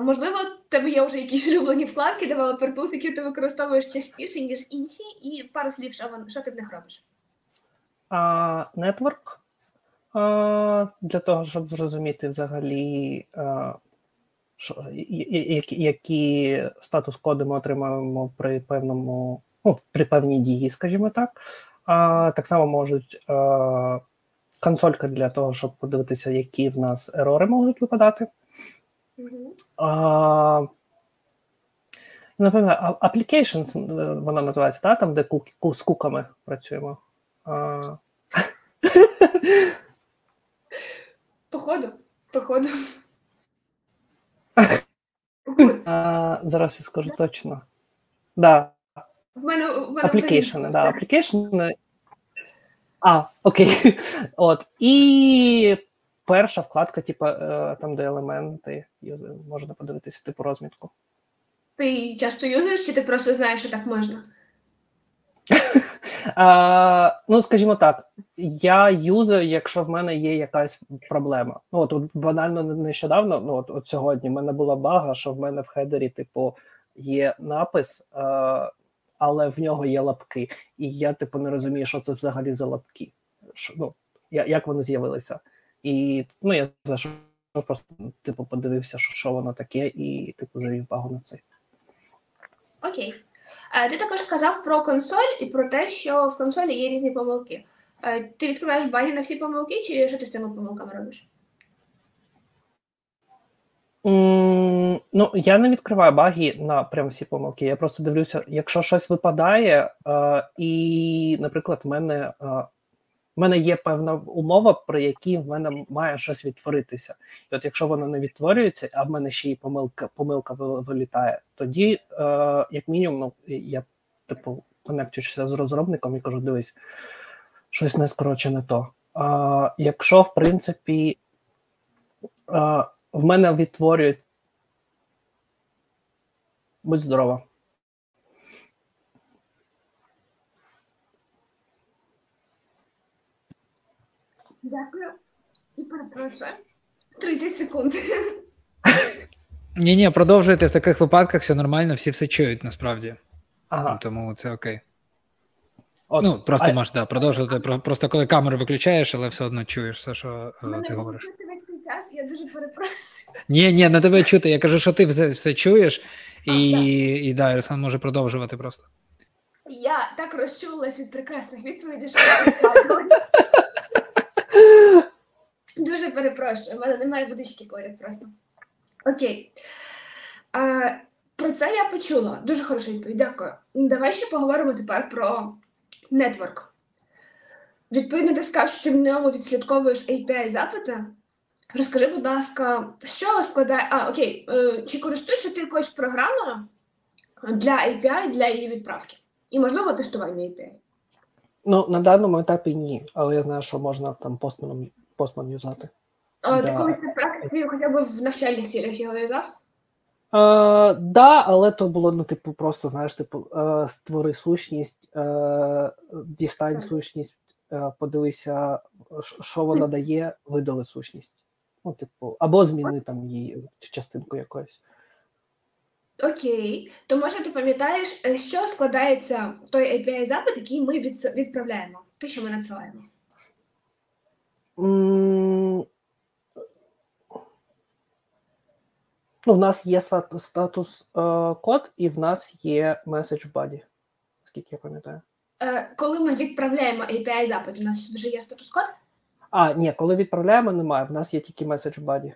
Можливо, в тебе є вже якісь улюблені вкладки Developer Tools, які ти використовуєш частіше, ніж інші, і пару слів, що ти в них робиш? Network. Для того, щоб зрозуміти взагалі, які статус-коди ми отримаємо при певному, при певній дії, скажімо так. Так само можуть консолька для того, щоб подивитися, які в нас ерори можуть випадати. Напевно, applications, вона називається, да? Там, де з куками працюємо. Походу. Зараз я скажу точно. Да. Аплікейшни, да, аплікейшни. Окей. От. І перша вкладка, типу, там, де елементи, можна подивитися, типу, розмітку. Ти часто юзаєш, чи ти просто знаєш, що так можна? Скажімо так, я юзаю, якщо в мене є якась проблема. От банально нещодавно, от сьогодні, в мене була бага, що в мене в хедері, типу, є напис, але в нього є лапки. І я, типу, не розумію, що це взагалі за лапки. Як вони з'явилися. І, я зайшов, просто, типу, подивився, що воно таке, і, типу, завів багу на це. Окей. Ти також сказав про консоль і про те, що в консолі є різні помилки. Ти відкриваєш баги на всі помилки, чи що ти з цими помилками робиш? Я не відкриваю баги на прям всі помилки. Я просто дивлюся, якщо щось випадає, і, наприклад, в мене є певна умова, при якій в мене має щось відтворитися. І от якщо воно не відтворюється, а в мене ще й помилка вилітає, тоді, як мінімум, я, типу, конектуюся з розробником і кажу, дивись, щось не скорочене то. Якщо, в принципі, в мене відтворюють... Будь здорова. Дякую. І перепрошую. 30 секунд. Ні, продовжуйте. В таких випадках все нормально, всі все чують, насправді. Ага. Тому це окей. От, продовжувати. Просто коли камеру виключаєш, але все одно чуєш все, що ти говориш. Я дуже перепрошую. Ні, на тебе чути. Я кажу, що ти все чуєш, і да, Руслан може продовжувати просто. Я так розчулась від прекрасних відповідей, що дуже перепрошую, в мене немає водички поряд просто. Окей. Про це я почула. Дуже хороша відповідь, дякую. Давай ще поговоримо тепер про нетворк. Відповідно, ти сказав, що ти в ньому відслідковуєш API-запити. Розкажи, будь ласка, що складає... Чи користуєшся ти якоюсь програмою для API, для її відправки? І, можливо, тестування API? На даному етапі ні, але я знаю, що можна там Postman юзати. Ти колись на практиці хоча б в навчальних цілях його юзав? Да, але то було, просто, знаєш, створи сущність, дістань сущність, подивися, що вона дає, видали сущність. Або зміни там її частинку якоїсь. Окей. То, може, ти пам'ятаєш, що складається той API-запит, який ми відправляємо? Те, що ми надсилаємо? В нас є статус-код і в нас є message body, скільки я пам'ятаю. Коли ми відправляємо API-запит, у нас вже є статус-код? Ні, коли відправляємо, немає. В нас є тільки message body.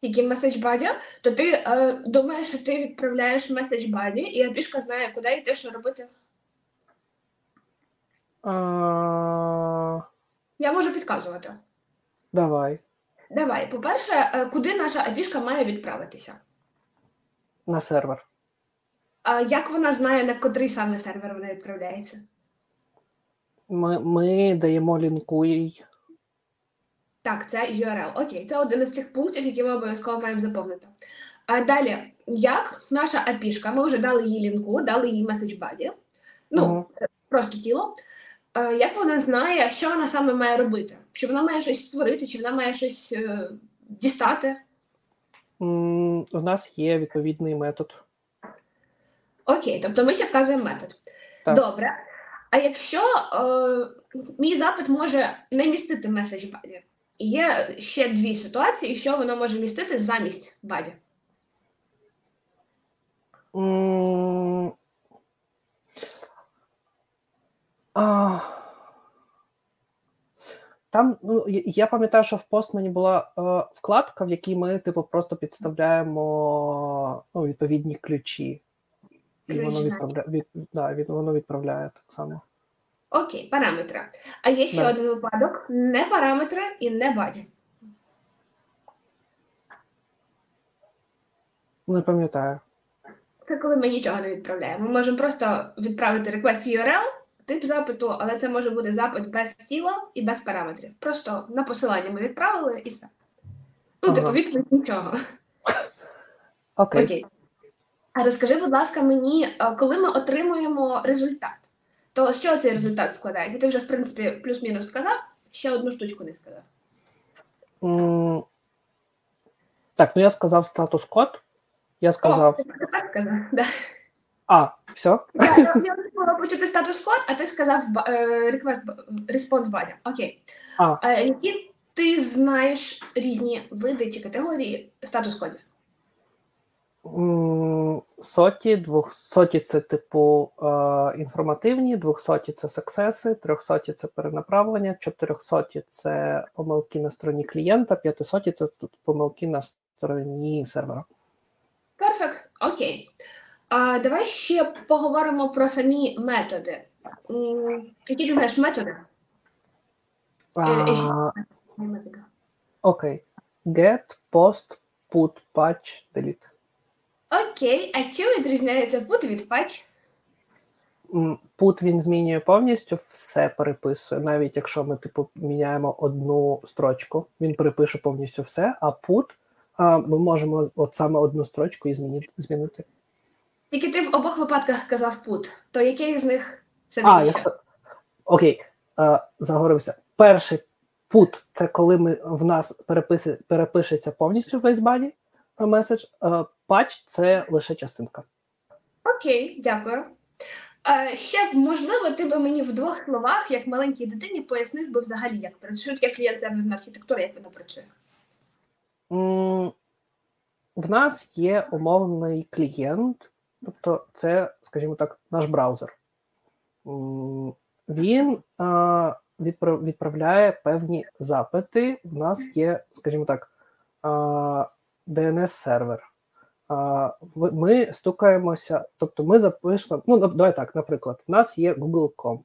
Тільки message body, то ти думаєш, що ти відправляєш message body, і API-шка знає, куди йти, що робити? Я можу підказувати. Давай. По-перше, куди наша API-шка має відправитися? На сервер. Як вона знає, на котрий саме сервер вона відправляється? Ми даємо лінкуй. Так, це URL. Окей, це один із цих пунктів, які ми обов'язково маємо заповнити. А далі, як наша API-шка, ми вже дали їй лінку, дали їй message body, ну, просто тіло. Як вона знає, що вона саме має робити? Чи вона має щось створити, чи вона має щось дістати? У нас є відповідний метод. Окей, тобто ми ще вказуємо метод. Так. Добре. А якщо мій запит може не містити меседж баді? Є ще дві ситуації, що воно може містити замість баді. Там, ну, я пам'ятаю, що в постмені була вкладка, в якій ми, типу, просто підставляємо, ну, відповідні ключі. І воно відправляє, воно відправляє так само. Окей, параметри. А є ще один випадок. Не параметри і не баді. Не пам'ятаю. Це коли ми нічого не відправляємо. Ми можемо просто відправити request URL, тип запиту, але це може бути запит без тіла і без параметрів. Просто на посилання ми відправили і все. Ну, типу, відповідь нічого. Окей. А розкажи, будь ласка, мені, коли ми отримуємо результат, то з чого цей результат складається? Ти вже, в принципі, плюс-мінус сказав, ще одну штучку не сказав. Так, ну я сказав статус-код. Я сказав... О, ти так сказав. А, все? Так, я хотіла почути статус-код, а ти сказав response body. Окей. Які ти знаєш різні види чи категорії статус-кодів? Соті, двохсоті – це, типу, інформативні, двохсоті – це сексеси, трьохсоті – це перенаправлення, чотирьохсоті – це помилки на стороні клієнта, п'ятисоті – це помилки на стороні сервера. Перфект, окей. Давай ще поговоримо про самі методи. Які ти знаєш методи? Окей. Get, post, put, patch, delete. Окей, а чим відрізняється put від patch? Put він змінює повністю, все переписує. Навіть якщо ми, типу, міняємо одну строчку, він перепише повністю все, а put ми можемо от саме одну строчку і змінити. Тільки ти в обох випадках казав put, то який з них все більше? Окей, загорився. Перший put – це коли ми, в нас перепишеться повністю весь body меседж. Patch – це лише частинка. Окей, дякую. Ще, можливо, ти би мені в двох словах, як маленькій дитині, пояснив би взагалі, як працює клієнт-серверна архітектура, як вона працює? В нас є умовний клієнт, тобто це, скажімо так, наш браузер. Він відправляє певні запити. В нас є, скажімо так, DNS-сервер. Ми стукаємося, тобто ми запишемо, ну, давай так, наприклад, в нас є Google.com.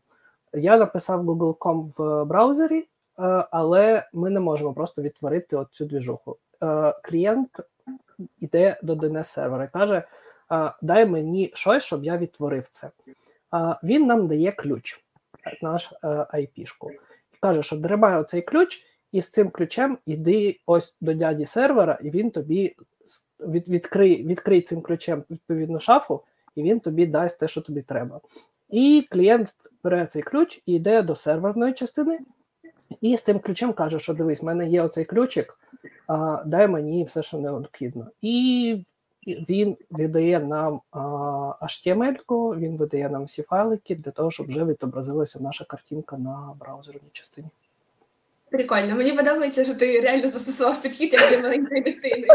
Я написав Google.com в браузері, але ми не можемо просто відтворити оцю двіжуху. Клієнт йде до DNS-сервера і каже, дай мені щось, щоб я відтворив це. Він нам дає ключ, наш IP-шку. Каже, що дримай оцей ключ, і з цим ключем йди ось до дяді сервера, і він тобі відкрий цим ключем відповідну шафу, і він тобі дасть те, що тобі треба. І клієнт бере цей ключ і йде до серверної частини, і з тим ключем каже, що дивись, в мене є оцей ключик, дай мені все, що необхідно. І він видає нам HTML-ку, він видає нам всі файлики для того, щоб вже відобразилася наша картинка на браузерній частині. Прикольно. Мені подобається, що ти реально застосував підхід, як для маленької дитини.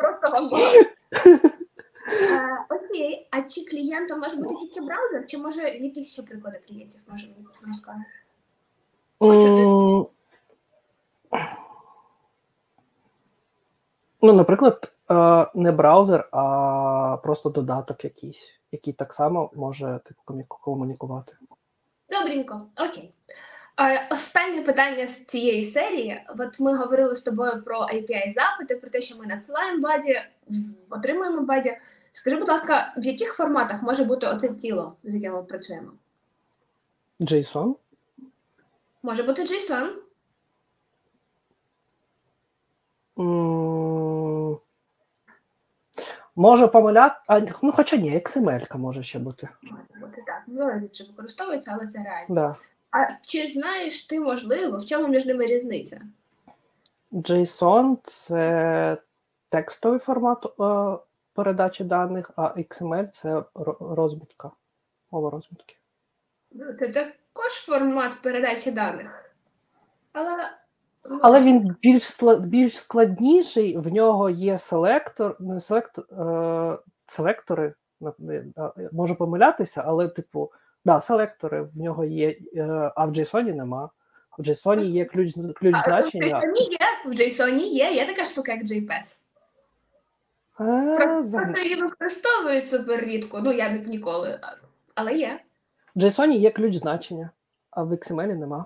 Просто вам можу. Окей. А чи клієнтом може бути тільки браузер? Чи може якісь ще приклади клієнтів? Може мені розказати? Ну, наприклад, не браузер, а просто додаток якийсь, який так само може комунікувати. Добренько. Окей. Останнє питання з цієї серії. От ми говорили з тобою про API-запити, про те, що ми надсилаємо баді, отримуємо баді. Скажи, будь ласка, в яких форматах може бути оце тіло, з яким ми працюємо? JSON? Може бути JSON. Може помиляти, ну хоча ні, XML-ка може ще бути. Може бути, так. Вона використовується, але це реально. Да. А чи знаєш ти, можливо, в чому між ними різниця? JSON – це текстовий формат передачі даних, а XML – це розмітка, мова розмітки. Це також формат передачі даних, але... Але він більш складніший, в нього є селектори, можу помилятися, але типу, да, селектори в нього є, а в JSON нема. В JSON є ключ значення. В JSON є така штука, як JPS. Просто її використовують супер рідко, ну я ніколи, але є. В JSON є ключ значення, а в XML нема.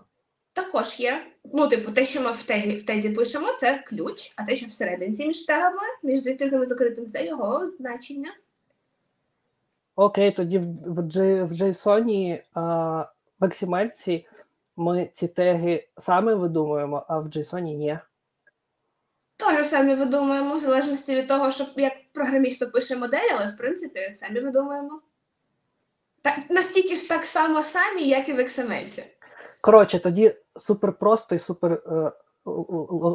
Також є. Ну, типу, те, що ми в тезі пишемо, це ключ, а те, що всередині між тегами, між відкритими і закритими, це його значення. Окей, тоді в JSON, в XML-ці ми ці теги саме видумуємо, а в JSON ні. Теж самі видумуємо, в залежності від того, щоб як програмісту пише модель, але, в принципі, самі видумуємо. Так, настільки ж так само самі, як і в XML-ці. Коротше, тоді супер просто і супер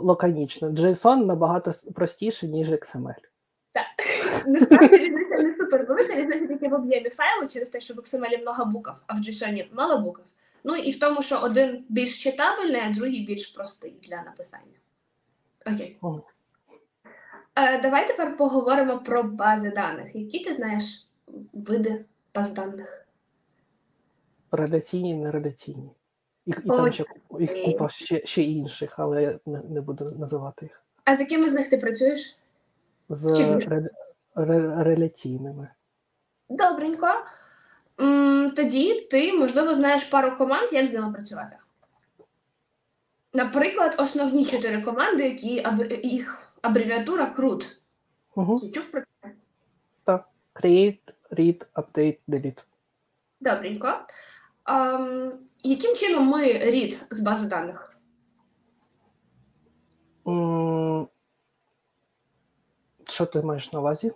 лаконічно. JSON набагато простіше, ніж XML. Так. Насправді різниця не супер велика, різниця тільки в об'ємі файлу, через те, що в XML багато букв, а в JSON мало букв. Ну і в тому, що один більш читабельний, а другий більш простий для написання. Окей. Давай тепер поговоримо про бази даних. Які ти знаєш види баз даних? Реляційні і нереляційні. І там їх купа ще інших, але я не буду називати їх. А з якими з них ти працюєш? З реляційними. Добренько. Тоді ти, можливо, знаєш пару команд, як з ними працювати. Наприклад, основні 4 команди, які їх абревіатура CRUD. Чув про це? Так. Create, read, update, delete. Добренько. Яким чином ми read з бази даних? Що ти маєш на увазі?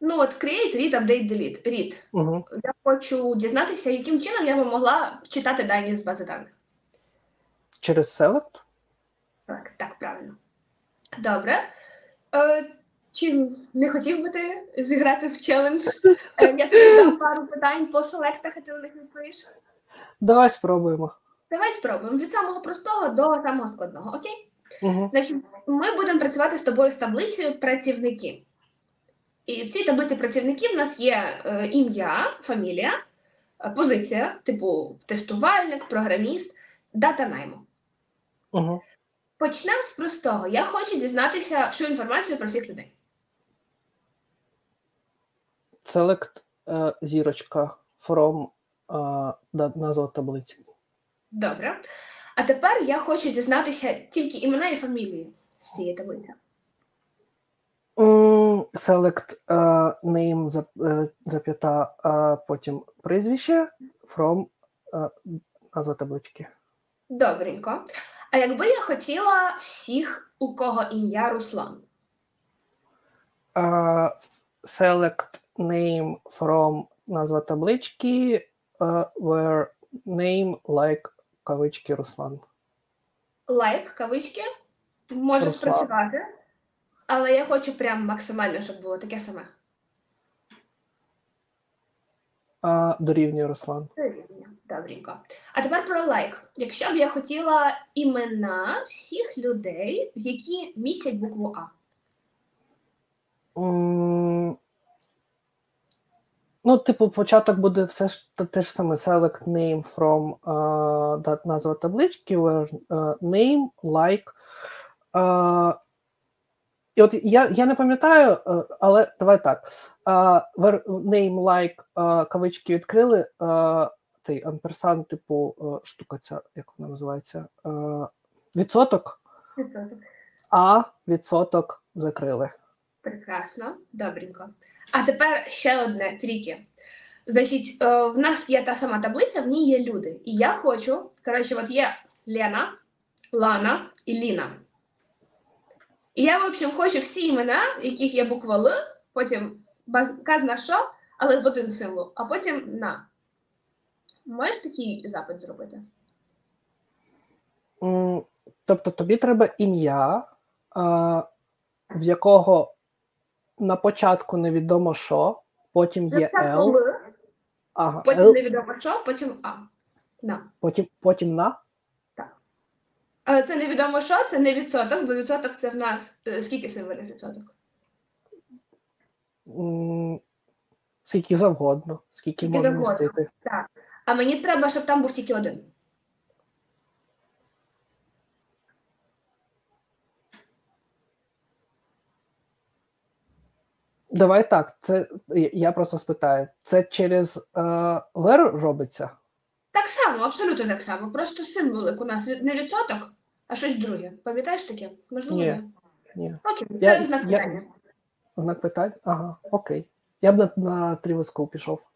Ну от create, read, update, delete. Read. Я хочу дізнатися, яким чином я би могла читати дані з бази даних. Через select? Так, правильно. Добре. Чи не хотів би ти зіграти в челендж? Я тобі дам пару питань по селектах, а ти на них відповіш. Давай спробуємо. Від самого простого до самого складного, окей? Значить, ми будемо працювати з тобою з таблицею працівники. І в цій таблиці працівників в нас є ім'я, фамілія, позиція, типу тестувальник, програміст, дата найму. Почнемо з простого. Я хочу дізнатися всю інформацію про всіх людей. Select, зірочка, from, назва таблиці. Добре. А тепер я хочу дізнатися тільки імена і фамілії з цієї таблиці. Select, name, зап'ята, потім прізвище, from, назва таблички. Добренько. А якби я хотіла всіх, у кого ім'я Руслан? Select, name, from, назва таблички, where name, like, кавички, Руслан. Like, кавички, може спрацювати, але я хочу прям максимально, щоб було таке саме. Дорівнює Руслан. Добренько. А тепер про лайк. Якщо б я хотіла імена всіх людей, які містять букву А. Ну, типу, початок буде все ж те ж саме. Select, name, from, назва таблички, where, name, like. І от я не пам'ятаю, але давай так. Where, name, like, кавички відкрили, цей амперсан, типу, штука ця, як вона називається, відсоток. А відсоток закрили. Прекрасно, добренько. А тепер ще одне тріки. Значить, в нас є та сама таблиця, в ній є люди. І я хочу, коротше, от є Лена, Лана і Ліна. І я, в общем, хочу всі імена, яких є буква Л, потім казна що, але в один символ, а потім на. Можеш такий запит зробити? Тобто тобі треба ім'я, в якого на початку невідомо що, потім є Л. Ага, потім L. Невідомо що, потім А. На. Потім на? Так. Але це невідомо що, це не відсоток, бо відсоток це в нас... Скільки символів відсоток? Скільки завгодно, скільки може містити. Так. А мені треба, щоб там був тільки один. Давай так, це я просто спитаю, це через лер робиться? Так само, абсолютно так само. Просто символик у нас не відсоток, а щось друге. Пам'ятаєш таке? Можливо, ні. Окей, це знак питання. Знак питання? Ага, окей. Я б на тривиску пішов.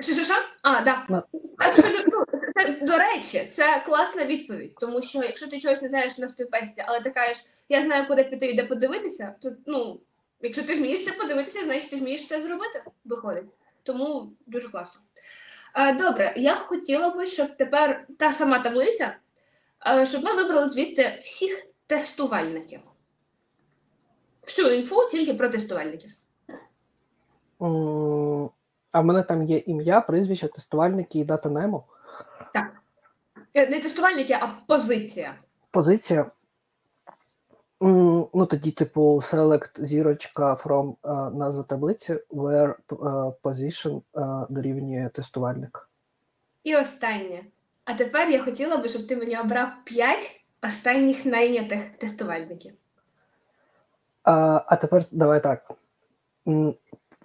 Що? А, так. Да. Абсолютно. Це, до речі, це класна відповідь, тому що якщо ти чогось не знаєш на співбесіді, але ти кажеш, я знаю, куди піти і де подивитися, то, ну, якщо ти вмієш це подивитися, значить ти вмієш це зробити, виходить. Тому дуже класно. Добре, я хотіла би, щоб тепер та сама таблиця, щоб ми вибрали звідти всіх тестувальників. Всю інфу тільки про тестувальників. А в мене там є ім'я, прізвище, тестувальники і дата найму? Так. Не тестувальники, а позиція. Позиція? Ну, тоді, типу, select зірочка from назва таблиці, where position дорівнює тестувальник. І останнє. А тепер я хотіла би, щоб ти мені обрав 5 останніх найнятих тестувальників. А тепер давай так.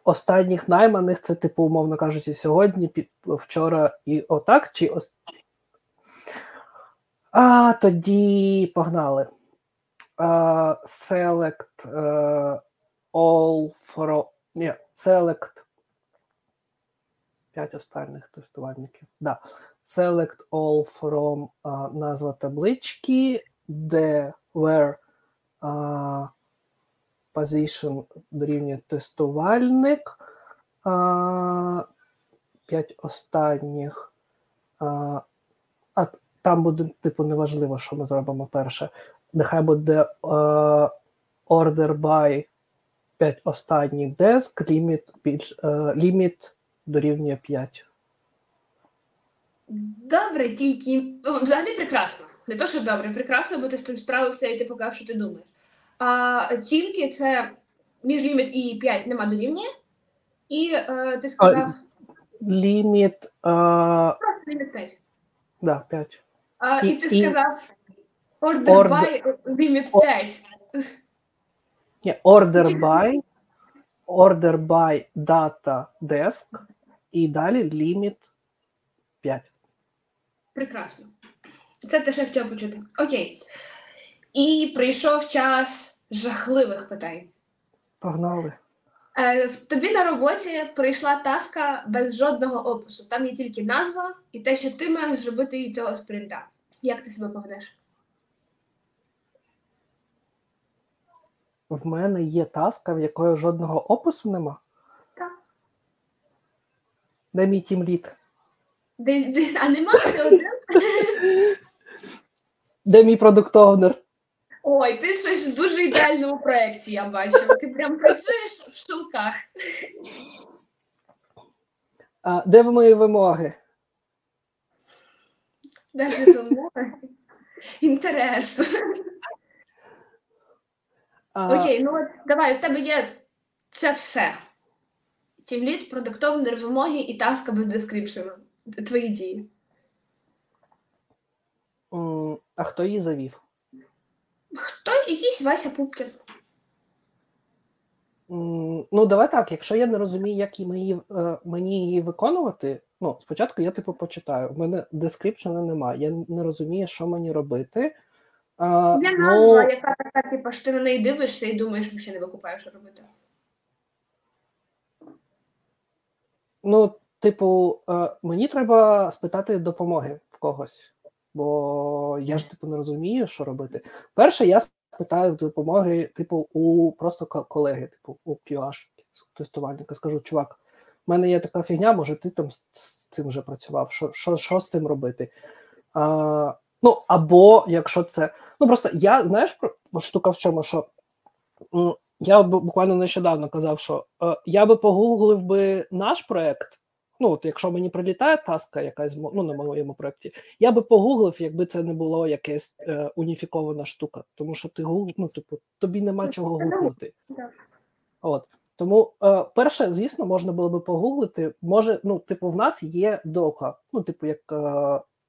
Останніх найманих, це, типу, умовно кажучи, сьогодні, вчора і отак, чи... А, тоді погнали. Select all for... Ні, select... 5 останніх тестувальників. Да. Select all from назва таблички, де, where... Position дорівнює тестувальник, 5 останніх, а там буде, типу, неважливо, що ми зробимо перше. Нехай буде order by 5 останніх desk, limit дорівнює 5. Добре, тільки... Взагалі прекрасно. Не то, що добре, прекрасно, бо ти з цим справився і ти показав, що ти думаєш. Тільки це між ліміт і 5 нема дорівнює. І ти сказав... Ліміт... Просто ліміт 5. Да, 5. І ти сказав order by ліміт 5. Ні, order by data desk і далі ліміт 5. Прекрасно. Це те, що я хотів почути. Окей. І прийшов час жахливих питань. Погнали. Тобі на роботі прийшла таска без жодного опису. Там є тільки назва і те, що ти маєш зробити і цього спринта. Як ти себе поведеш? В мене є таска, в якої жодного опису нема? Так. Де мій тімлід? А нема всього? Де мій продукт-овнер? Ой, ти щось в дуже ідеальному проєкті, я бачу. Ти прям працюєш в шелках. Де мої вимоги? Де вимоги? Інтерес. Окей, ну от давай, в тебе є це все. Тімлід, продуктовнер, вимоги і таска без дескріпшену. Твої дії. А хто її завів? Хто? Якийсь Вася Пупкін. Ну, давай так, якщо я не розумію, як мені її виконувати, ну, спочатку я, типу, почитаю. У мене дескріпшена немає, я не розумію, що мені робити. Для назва, яка така, типу, що ти на неї дивишся і думаєш, що не викупаєш, що робити. Ну, типу, мені треба спитати допомоги в когось, бо я ж, типу, не розумію, що робити. Перше, я спитаю допомоги, типу, у просто колеги, типу, у QA-тестувальника. Скажу, чувак, в мене є така фігня, може, ти там з цим вже працював, що з цим робити? Ну, або, якщо це... Ну, просто я, знаєш, штука в чому, що... Я буквально нещодавно казав, що я би погуглив би наш проєкт, ну, от якщо мені прилітає таска якась, ну, на моєму проєкті, я би погуглив, якби це не було якась уніфікована штука, тому що ти гугл, ну, типу, тобі нема чого гуглити. От. Тому, перше, звісно, можна було би погуглити, може, ну, типу, в нас є дока, ну, типу, як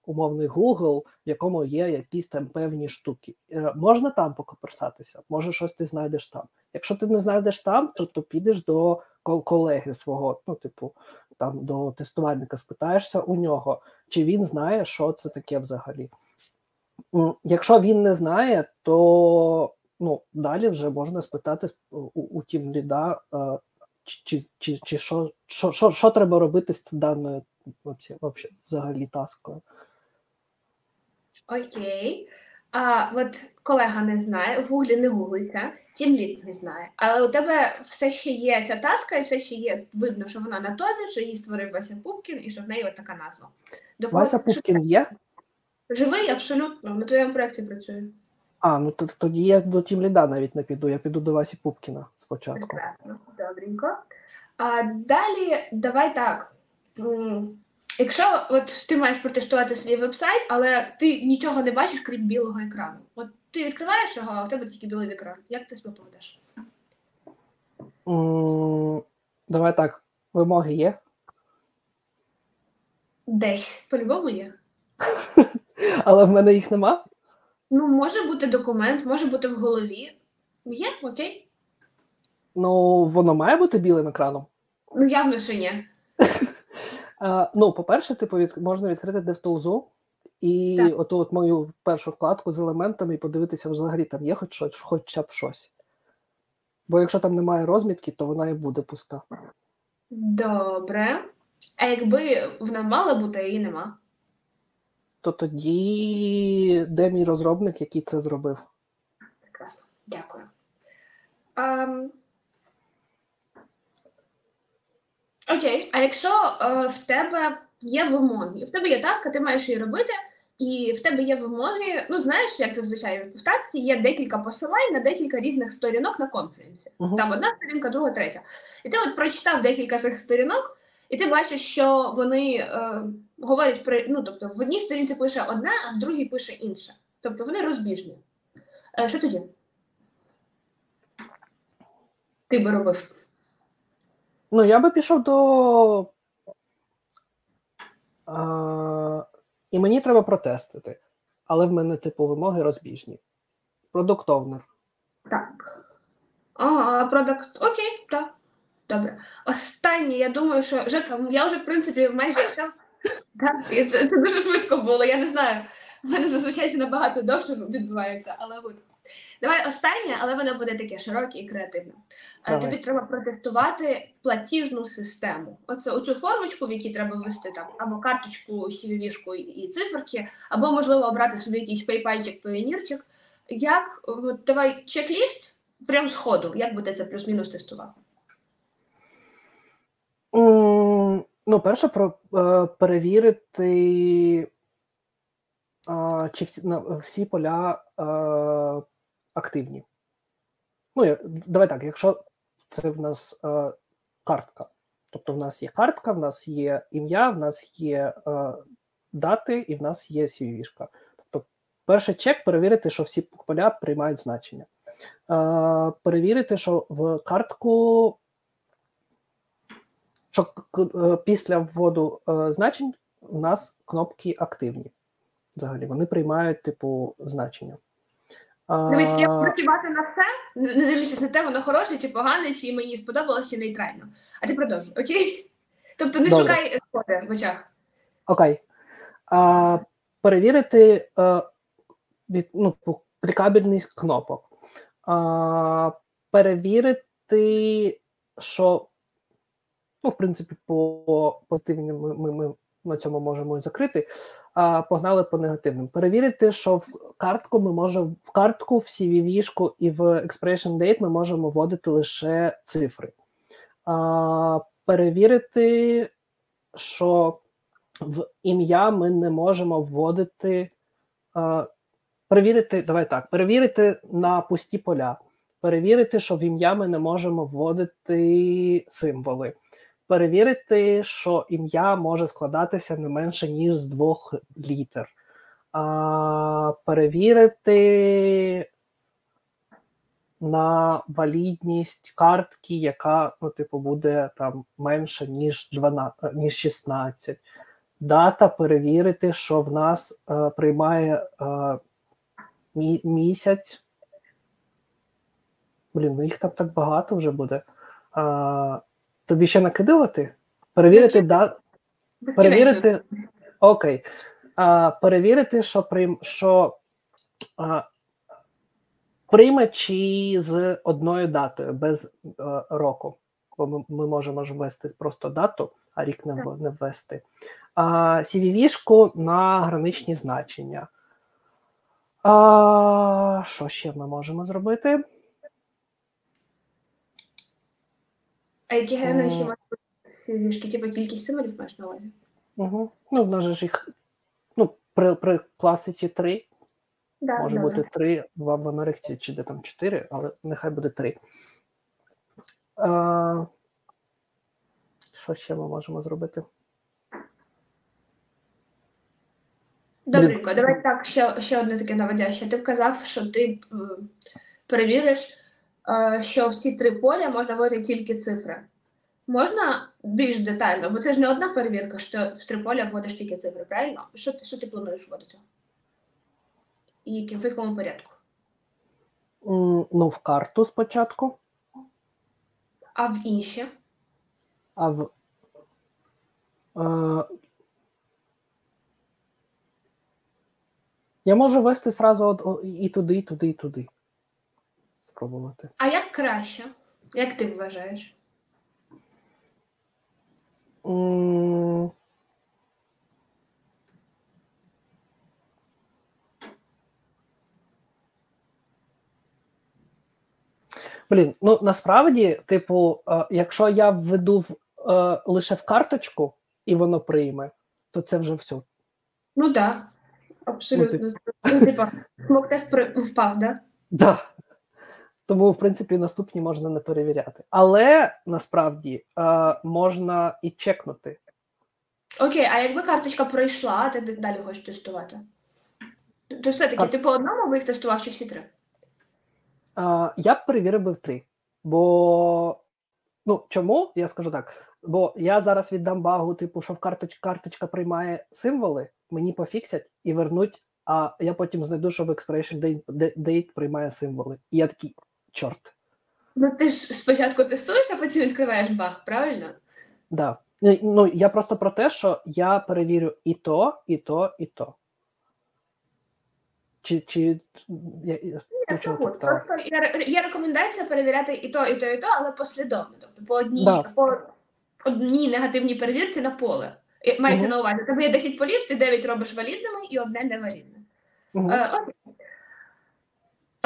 умовний Google, в якому є якісь там певні штуки. Можна там покоперсатися, може щось ти знайдеш там. Якщо ти не знайдеш там, то підеш до колеги свого, ну, типу, там, до тестувальника, спитаєшся у нього, чи він знає, що це таке взагалі. Якщо він не знає, то, ну, далі вже можна спитати у тімліда, чи що треба робити з даною, взагалі, таскою. Окей. От колега не знає, в гуглі не гуглиться, тімлід не знає. Але у тебе все ще є ця таска, і все ще є, видно, що вона на тобі, що її створив Вася Пупкін, і що в неї от така назва. Вася Пупкін є? Живий, абсолютно, на твоєму проєкті працює. Ну тоді я до тімліда навіть не піду, я піду до Васі Пупкіна спочатку. Прекрасно, добренько. Далі, давай так. Якщо от ти маєш протестувати свій веб-сайт, але ти нічого не бачиш, крім білого екрану. От ти відкриваєш його, а в тебе тільки білий екран. Як ти себе поведеш? Давай так. Вимоги є? Десь. По-любому є. Але в мене їх нема? Ну, може бути документ, може бути в голові. Є? Окей. Ну, воно має бути білим екраном? Ну, явно, що ні. Ну, по-перше, типу, можна відкрити Dev tools і так, оту от мою першу вкладку з елементами і подивитися, взагалі там є хоча б щось. Бо якщо там немає розмітки, то вона і буде пуста. Добре. А якби вона мала бути, а її нема? То тоді де мій розробник, який це зробив? Прекрасно. Дякую. Окей, а якщо в тебе є вимоги, в тебе є таска, ти маєш її робити, і в тебе є вимоги, ну знаєш, як це звичайно, в тасці є декілька посилань на декілька різних сторінок на конференції. Там одна сторінка, друга, третя. І ти от прочитав декілька цих сторінок, і ти бачиш, що вони говорять про, ну тобто в одній сторінці пише одне, а в другій пише інше. Тобто вони розбіжні. Що тоді? Ти би робив? Ну, я би пішов до... і мені треба протестити. Але в мене, типу, вимоги розбіжні. Продукт овнер. Так. Ага, продукт... Окей, так. Добре. Останнє, я думаю, що... Жека, я вже, в принципі, майже все. Це дуже швидко було, я не знаю. У мене зазвичай набагато довше відбувається, але от. Давай останнє, але воно буде таке широке і креативне. Давай. Тобі треба протестувати платіжну систему. Оце оцю формочку, в якій треба ввести там або карточку, CVV-шку і циферки, або, можливо, обрати собі якийсь PayPal-чик, Payoneer-чик. Як, от, давай чек-ліст прямо з ходу, як би ти це плюс-мінус тестував? Ну, перше, перевірити, чи всі поля активні. Ну, давай так, якщо це в нас картка, тобто в нас є картка, в нас є ім'я, в нас є дати і в нас є CVV-шка. Тобто перший чек – перевірити, що всі поля приймають значення. Перевірити, що в картку, що після вводу значень в нас кнопки активні. Взагалі, вони приймають, типу, значення. Дивись, я працювати на все, не дивлячись на те, воно хороше чи погане, чи мені сподобалось, чи нейтрально. А ти продовжуй, окей? Тобто не Добре. Шукай сходи в очах. Окей. Перевірити клікабельність кнопок. Перевірити, що Ну, в принципі, по позитивним ми на цьому можемо і закрити. Погнали по негативним. Перевірити, що в картку, в CVV-шку і в expiration date ми можемо вводити лише цифри. Перевірити, що в ім'я ми не можемо вводити... Перевірити на пусті поля. Перевірити, що в ім'я ми не можемо вводити символи. Перевірити, що ім'я може складатися не менше, ніж з 2 літер. Перевірити на валідність картки, яка, ну, типу, буде там менше, ніж 16. Дата перевірити, що в нас приймає місяць. Блін, ну їх там так багато вже буде. Тобі ще накидувати? Перевірити дату. Перевірити. Окей. Перевірити, що приймачі з одною датою, без року. Бо ми можемо ж ввести просто дату, а рік не ввести. CVV-шку на граничні значення. Що ще ми можемо зробити? А які граничні мають бути? Типу кількість символів маєш на увазі? Угу. Ну, в нас же їх, ну, при класиці 3. Да, може бути 3, в Америці чи де там 4, але нехай буде 3. Що ще ми можемо зробити? Добренько, давай так, ще одне таке наводяще. Ти казав, що ти перевіриш, що в ці 3 поля можна вводити тільки цифри. Можна більш детально? Бо це ж не одна перевірка, що в 3 поля вводиш тільки цифри, правильно? Що ти плануєш вводити? І в якому порядку? Ну, в карту спочатку. А в інші? Я можу вести одразу і туди, і туди, і туди. Спробувати. А як краще? Як ти вважаєш? Блін, ну насправді, типу, якщо я введу лише в карточку, і воно прийме, то це вже все. Ну так, да. Абсолютно. Типа, смок-тест впав, так? Так. Тому, в принципі, наступні можна не перевіряти. Але, насправді, можна і чекнути. Окей, а якби карточка пройшла, а ти далі хочеш тестувати? То все-таки ти по одному би їх тестував, чи всі 3? Я б перевірив би в 3. Бо, ну, чому? Я скажу так. Бо я зараз віддам багу, типу, що в карточка приймає символи, мені пофіксять і вернуть, а я потім знайду, що в expiration date приймає символи. І я такий, чорт. Ну, ти ж спочатку тестуєш, а потім відкриваєш баг, правильно? Так. Да. Ну, я просто про те, що я перевірю і то, і то, і то. Є рекомендація перевіряти і то, і то, і то, але послідовно. Тобто по одній негативній перевірці на поле. Мається на увазі, тобі є 10 полів, ти 9 робиш валідними і одне невалідне.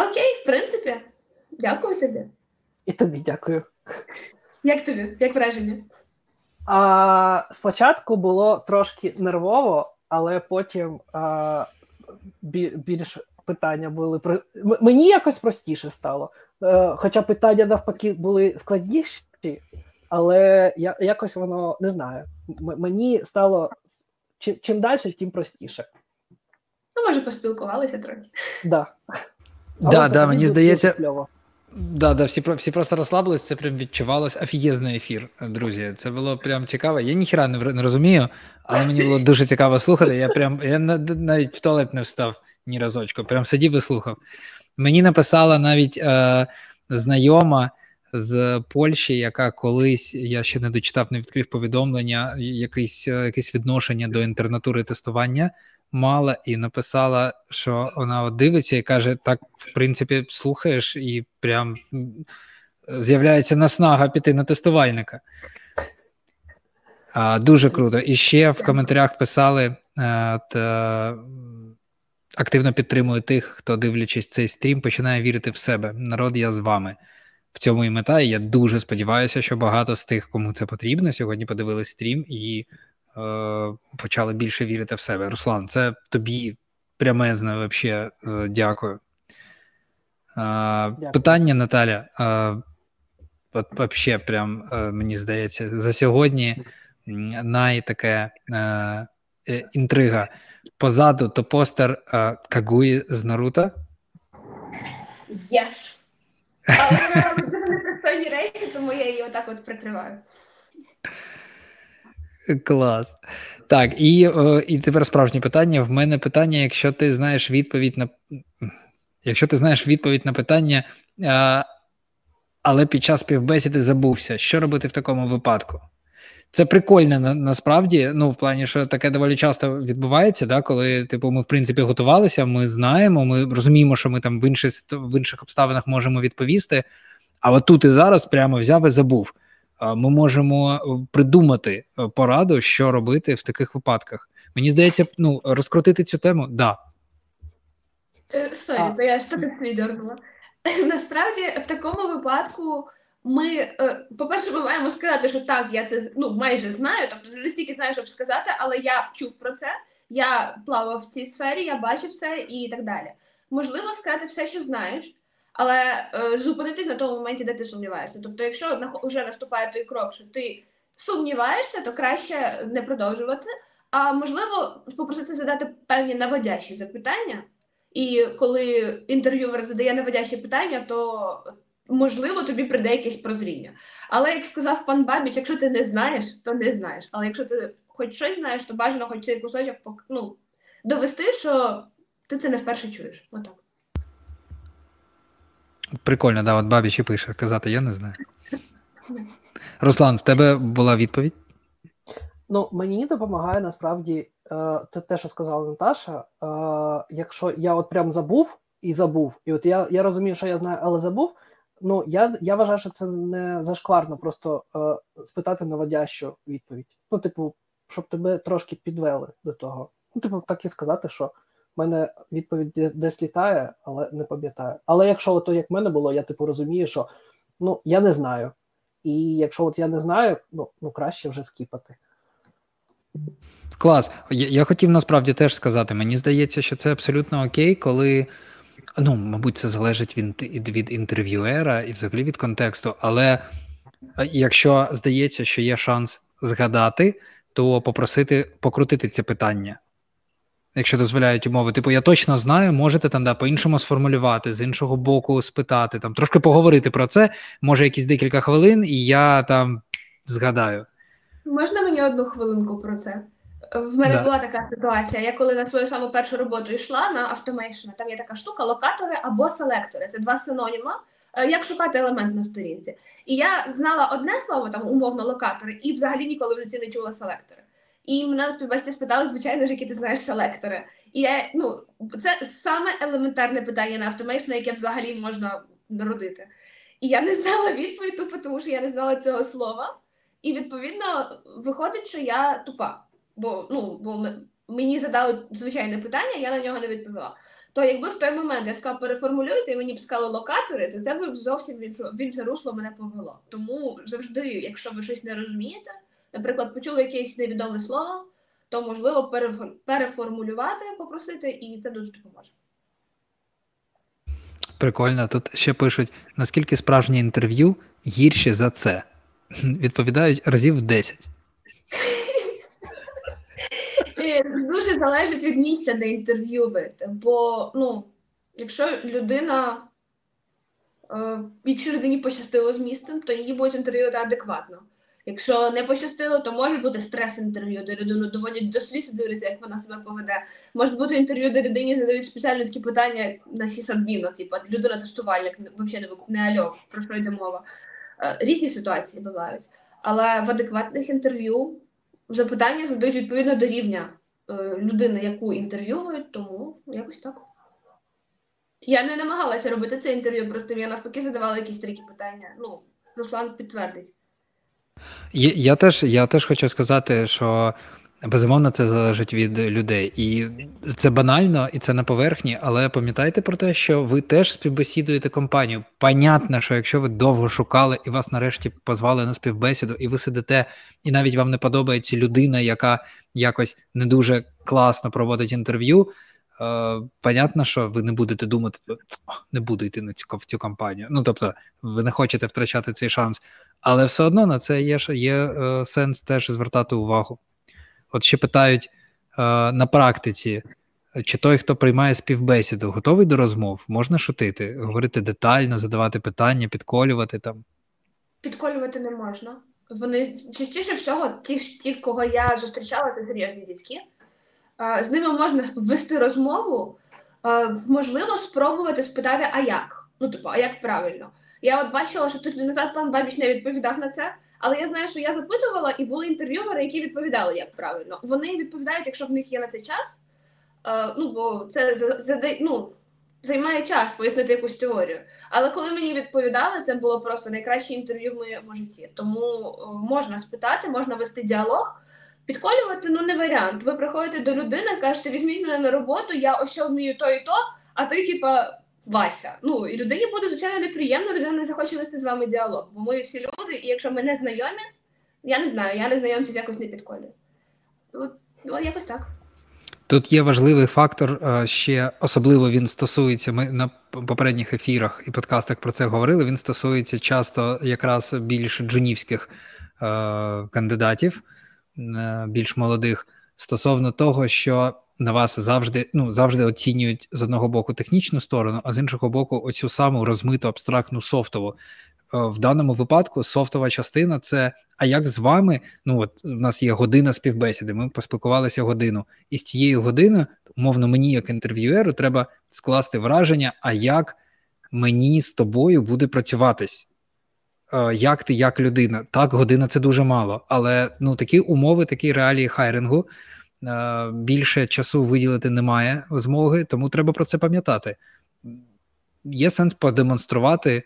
Окей, в принципі, дякую тобі. І тобі дякую. Як тобі? Як враження? Спочатку було трошки нервово, але потім більш питання були... Мені якось простіше стало. Хоча питання навпаки були складніші, але якось воно, не знаю, мені стало чим далі, тим простіше. Ну, може, поспілкувалися трохи. Так. Так, мені здається, всі просто розслабились, це прям відчувалось офігезний ефір, друзі. Це було прям цікаво. Я ніхіра не розумію, але мені було дуже цікаво слухати. Я навіть в туалет не встав ні разочку, прям сидів і слухав. Мені написала навіть знайома з Польщі, яка колись, я ще не дочитав, не відкрив повідомлення, якесь відношення до інтернатури тестування мала і написала, що вона дивиться і каже, так, в принципі, слухаєш і прям з'являється наснага піти на тестувальника. Дуже круто. І ще в коментарях писали, активно підтримую тих, хто, дивлячись цей стрім, починає вірити в себе. Народ, я з вами. В цьому і мета, і я дуже сподіваюся, що багато з тих, кому це потрібно, сьогодні подивились стрім і почали більше вірити в себе. Руслан, це тобі прямезно вообще дякую. Дякую. Питання, Наталя, вообще прям, мені здається, за сьогодні найтаке інтрига. Позаду то постер Kaguyі з Наруто. Yes. Але вона робить дуже непристойні речі, тому я її отак от прикриваю. Клас. Так, і тепер справжнє питання. В мене питання, якщо ти знаєш відповідь на... Якщо ти знаєш відповідь на питання, але під час співбесіди забувся, що робити в такому випадку? Це прикольно насправді, ну, в плані, що таке доволі часто відбувається, да, коли, типу, ми, в принципі, готувалися, ми знаємо, ми розуміємо, що ми там в інших обставинах можемо відповісти, а от тут і зараз прямо взяв і забув. Ми можемо придумати пораду, що робити в таких випадках. Мені здається, ну, розкрутити цю тему, да. Сорі, то я ж так віддернула. Насправді, в такому випадку... Ми, по-перше, ми маємо сказати, що так, я це, ну, майже знаю, тобто не стільки знаю, щоб сказати, але я чув про це, я плавав в цій сфері, я бачив це і так далі. Можливо, сказати все, що знаєш, але зупинитись на тому моменті, де ти сумніваєшся. Тобто, якщо вже наступає той крок, що ти сумніваєшся, то краще не продовжувати, а можливо, попросити задати певні наводящі запитання, і коли інтерв'ювер задає наводящі питання, то... Можливо, тобі прийде якесь прозріння. Але, як сказав пан Бабіч, якщо ти не знаєш, то не знаєш. Але якщо ти хоч щось знаєш, то бажано хоч цей кусочок, ну, довести, що ти це не вперше чуєш. Отак. Прикольно, да, от Бабіч і пише. Казати я не знаю. Руслан, в тебе була відповідь? Ну, мені допомагає, насправді, те, що сказала Наташа. Якщо я от прям забув, і от я розумію, що я знаю, але забув, ну, я вважаю, що це не зашкварно просто спитати наводящу відповідь. Ну, типу, щоб тебе трошки підвели до того. Ну, типу, так і сказати, що в мене відповідь десь літає, але не пам'ятаю. Але якщо ото, як в мене було, я, типу, розумію, що, ну, я не знаю. І якщо от я не знаю, ну краще вже скіпати. Клас. Я хотів, насправді, теж сказати. Мені здається, що це абсолютно окей, коли... Ну, мабуть, це залежить від інтерв'юера і взагалі від контексту, але якщо здається, що є шанс згадати, то попросити покрутити це питання, якщо дозволяють умови. Типу, я точно знаю, можете там, да, по-іншому сформулювати, з іншого боку спитати, там, трошки поговорити про це, може якісь декілька хвилин, і я там згадаю. Можна мені одну хвилинку про це? В мене була така ситуація, я коли на свою саму першу роботу йшла на автомейшн, там є така штука, локатори або селектори, це два синоніма, як шукати елемент на сторінці. І я знала одне слово, там умовно локатори, і взагалі ніколи в житті не чула селектори. І мене на співбесіді спитали, звичайно ж, які ти знаєш селектори. І я, ну, це саме елементарне питання на автомейшн, яке взагалі можна народити. І я не знала відповідь тупо, тому що я не знала цього слова, і відповідно виходить, що я тупа. Бо мені задали звичайне питання, я на нього не відповіла. То якби в той момент я сказала переформулюйте, і мені б сказали локатори, то це б зовсім в інше русло мене повело. Тому завжди, якщо ви щось не розумієте, наприклад, почули якесь невідоме слово, то можливо переформулювати, попросити, і це дуже допоможе. Прикольно. Тут ще пишуть, наскільки справжнє інтерв'ю гірше за це? Відповідають разів 10. Дуже залежить від місця, де інтерв'ювати, бо, ну, якщо людині пощастило з місцем, то її будуть інтерв'ювати адекватно. Якщо не пощастило, то може бути стрес-інтерв'ю, де людину доводять до сліз і дивляться, як вона себе поведе. Може бути інтерв'ю, де людині задають спеціальні такі питання на сісадміно, типу, людина-тестувальник, взагалі не альо, про що йде мова. Різні ситуації бувають, але в адекватних інтерв'ю запитання задають відповідно до рівня людини, яку інтерв'юють, тому якось так. Я не намагалася робити це інтерв'ю, просто я навпаки задавала якісь такі питання. Ну, Руслан підтвердить. Я теж хочу сказати, що безумовно це залежить від людей. І це банально, і це на поверхні, але пам'ятайте про те, що ви теж співбесідуєте компанію. Понятно, що якщо ви довго шукали і вас нарешті позвали на співбесіду, і ви сидите, і навіть вам не подобається людина, яка якось не дуже класно проводить інтерв'ю, понятно, що ви не будете думати, не буду йти в цю компанію. Ну, тобто, ви не хочете втрачати цей шанс. Але все одно на це є сенс теж звертати увагу. От ще питають на практиці, чи той, хто приймає співбесіду, готовий до розмов? Можна шутити, говорити детально, задавати питання, підколювати там? Підколювати не можна. Вони частіше всього, ті, кого я зустрічала, це серйозні дядьки. З ними можна вести розмову, можливо, спробувати спитати, а як? Ну, типу, а як правильно? Я от бачила, що тиждень назад пан Бабіч не відповідав на це, але я знаю, що я запитувала, і були інтерв'ювери, які відповідали, як правильно. Вони відповідають, якщо в них є на це час, ну, бо це займає час пояснити якусь теорію. Але коли мені відповідали, це було просто найкраще інтерв'ю в моєму житті. Тому можна спитати, можна вести діалог. Підколювати, ну, не варіант. Ви приходите до людини, кажете, візьміть мене на роботу, я ось що вмію то і то, а ти, типа, Вася. Ну, і людині буде, звичайно, неприємно, людина не захоче вести з вами діалог. Бо ми всі люди, і якщо ми не знайомі, я незнайомців якось не підколюю. От якось так. Тут є важливий фактор, ще особливо він стосується, ми на попередніх ефірах і подкастах про це говорили, він стосується часто якраз більш джунівських кандидатів, більш молодих, стосовно того, що на вас завжди оцінюють з одного боку технічну сторону, а з іншого боку оцю саму розмиту абстрактну софтову. В даному випадку софтова частина – це, а як з вами, ну от у нас є година співбесіди, ми поспілкувалися годину, і з цієї години, умовно, мені як інтерв'юеру треба скласти враження, а як мені з тобою буде працюватись. Як ти, як людина. Так, година – це дуже мало, але такі умови, такі реалії хайрингу, більше часу виділити немає змоги, тому треба про це пам'ятати. Є сенс продемонструвати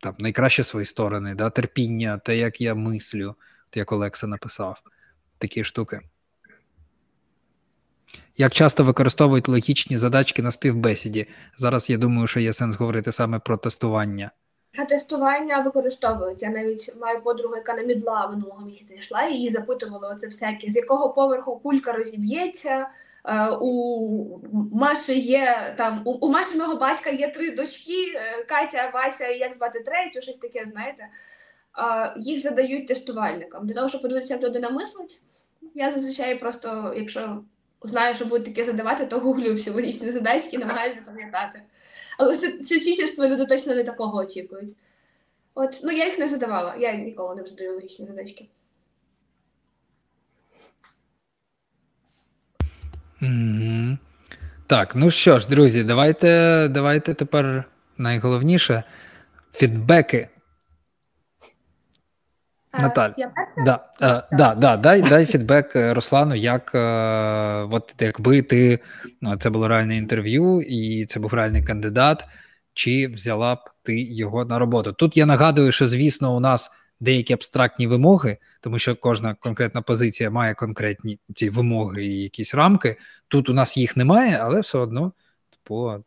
там найкраще свої сторони, да, терпіння, те, як я мислю, те, як Олекса написав, такі штуки. Як часто використовують логічні задачки на співбесіді? Зараз, я думаю, що є сенс говорити саме про тестування. На тестування використовують. Я навіть маю подругу, яка на мідла минулого місяця йшла, і її запитували оце всяке, з якого поверху кулька розіб'ється, у Маші є, там, у Машиного батька є 3 дочки, Катя, Вася, як звати третю, щось таке, знаєте. Їх задають тестувальникам. Для того, щоб подивитися, як людина мислить, я зазвичай просто, якщо знаю, що будуть таке задавати, то гуглю всі логічні задачки, намагаюся запам'ятати. Але це чисельство люди точно не такого очікують. От, я їх не задавала. Я ніколи не задаю логічні задачки. Mm-hmm. Так, що ж, друзі, давайте тепер найголовніше. Фідбеки. Наталь, дай фідбек Руслану, якби ти, це було реальне інтерв'ю і це був реальний кандидат, чи взяла б ти його на роботу. Тут я нагадую, що, звісно, у нас деякі абстрактні вимоги, тому що кожна конкретна позиція має конкретні ці вимоги і якісь рамки. Тут у нас їх немає, але все одно по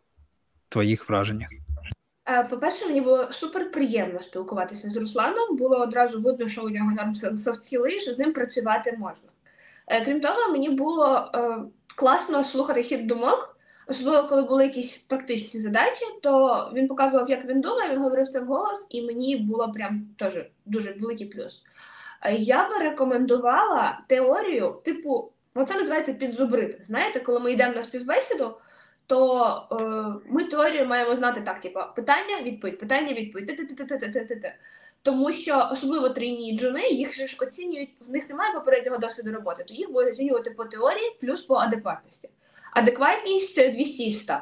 твоїх враженнях. По-перше, мені було супер приємно спілкуватися з Русланом, було одразу видно, що у нього норм софт-скіли, що з ним працювати можна. Крім того, мені було класно слухати хід думок, особливо, коли були якісь практичні задачі, то він показував, як він думає, він говорив це вголос, і мені було прям теж дуже великий плюс. Я би рекомендувала теорію, типу, оце називається підзубрити. Знаєте, коли ми йдемо на співбесіду, то ми теорію маємо знати так, типу, питання, відповідь, Тому що, особливо трійні і джуни, їх ж оцінюють, в них немає попереднього досвіду роботи, то їх будуть оцінювати по теорії плюс по адекватності. Адекватність – це 200 із 100.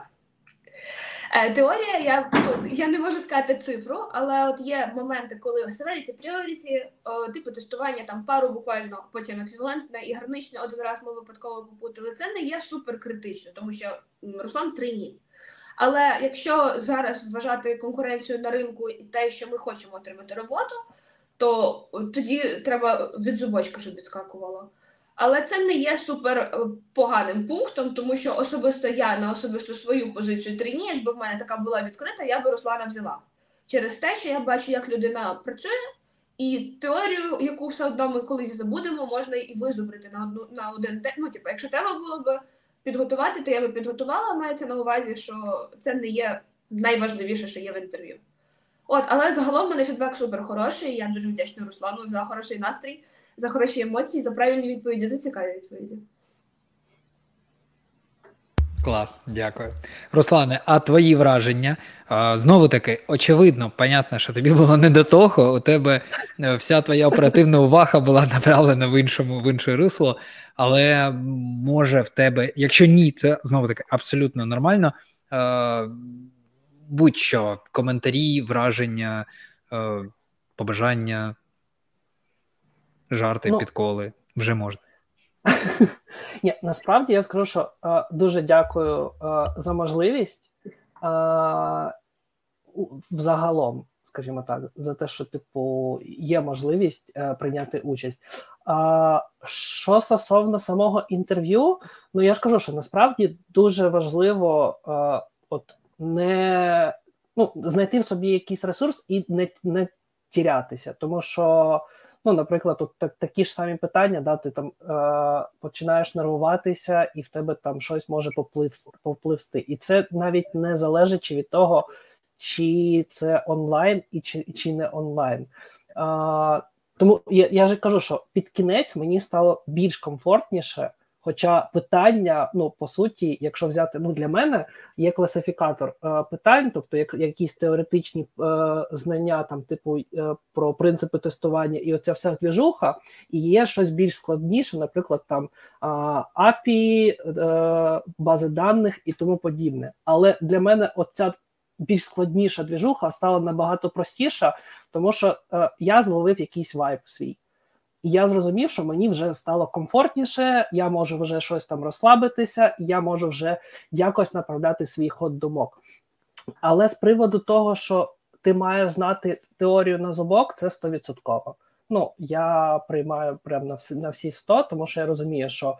Теорія, я не можу сказати цифру, але от є моменти, коли severity, priority, типу тестування, там пару буквально, потім еквівалентне і граничне, один раз ми випадково попутали. Це не є суперкритично, тому що Руслан 3 ні. Але якщо зараз вважати конкуренцію на ринку і те, що ми хочемо отримати роботу, то тоді треба від зубочка, щоб відскакувало. Але це не є супер поганим пунктом, тому що особисто я на особисто свою позицію 3 дні, якби в мене така була відкрита, я би Руслана взяла. Через те, що я бачу, як людина працює, і теорію, яку все одно ми колись забудемо, можна і визубрити на один день. Ну, типу, якщо треба було б підготувати, то я би підготувала, мається на увазі, що це не є найважливіше, що є в інтерв'ю. От, але загалом у мене фідбек супер хороший, я дуже вдячна Руслану за хороший настрій, за хороші емоції, за правильні відповіді, за цікаві відповіді. Клас, дякую. Руслане, а твої враження? Знову-таки, очевидно, понятно, що тобі було не до того, у тебе вся твоя оперативна увага була направлена в інше русло, але може в тебе, якщо ні, це знову-таки абсолютно нормально, будь-що, коментарі, враження, побажання, жарти, підколи, вже можна. Ні, насправді я скажу, що дуже дякую за можливість взагалом, скажімо так, за те, що типу є можливість прийняти участь. Що стосовно самого інтерв'ю, ну я ж кажу, що насправді дуже важливо знайти в собі якийсь ресурс і не тірятися, тому що наприклад, от такі ж самі питання, да, ти там починаєш нервуватися, і в тебе там щось може попливсти. І це навіть не залежить від того, чи це онлайн і чи не онлайн. Тому я ж кажу, що під кінець мені стало більш комфортніше, хоча питання, по суті, якщо взяти, для мене є класифікатор питань, тобто якісь теоретичні знання, там, типу, про принципи тестування і оця вся двіжуха, і є щось більш складніше, наприклад, там, API, бази даних і тому подібне. Але для мене оця більш складніша двіжуха стала набагато простіша, тому що я зловив якийсь вайб свій. І я зрозумів, що мені вже стало комфортніше, я можу вже щось там розслабитися, я можу вже якось направляти свій ход думок. Але з приводу того, що ти маєш знати теорію на зубок, це 100%. Я приймаю прямо на всі 100, тому що я розумію, що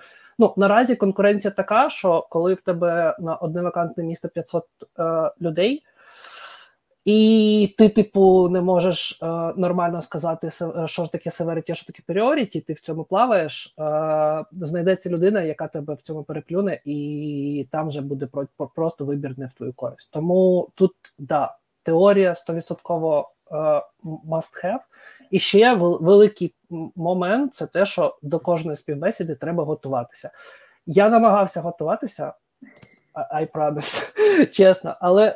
наразі конкуренція така, що коли в тебе на одне вакантне місце 500 людей, і ти, типу, не можеш нормально сказати, що ж таке severity, що таке priority, ти в цьому плаваєш, знайдеться людина, яка тебе в цьому переплюне, і там вже буде просто вибір не в твою користь. Тому тут, да, теорія 100% must have. І ще великий момент – це те, що до кожної співбесіди треба готуватися. Я намагався готуватися, I promise, чесно, але,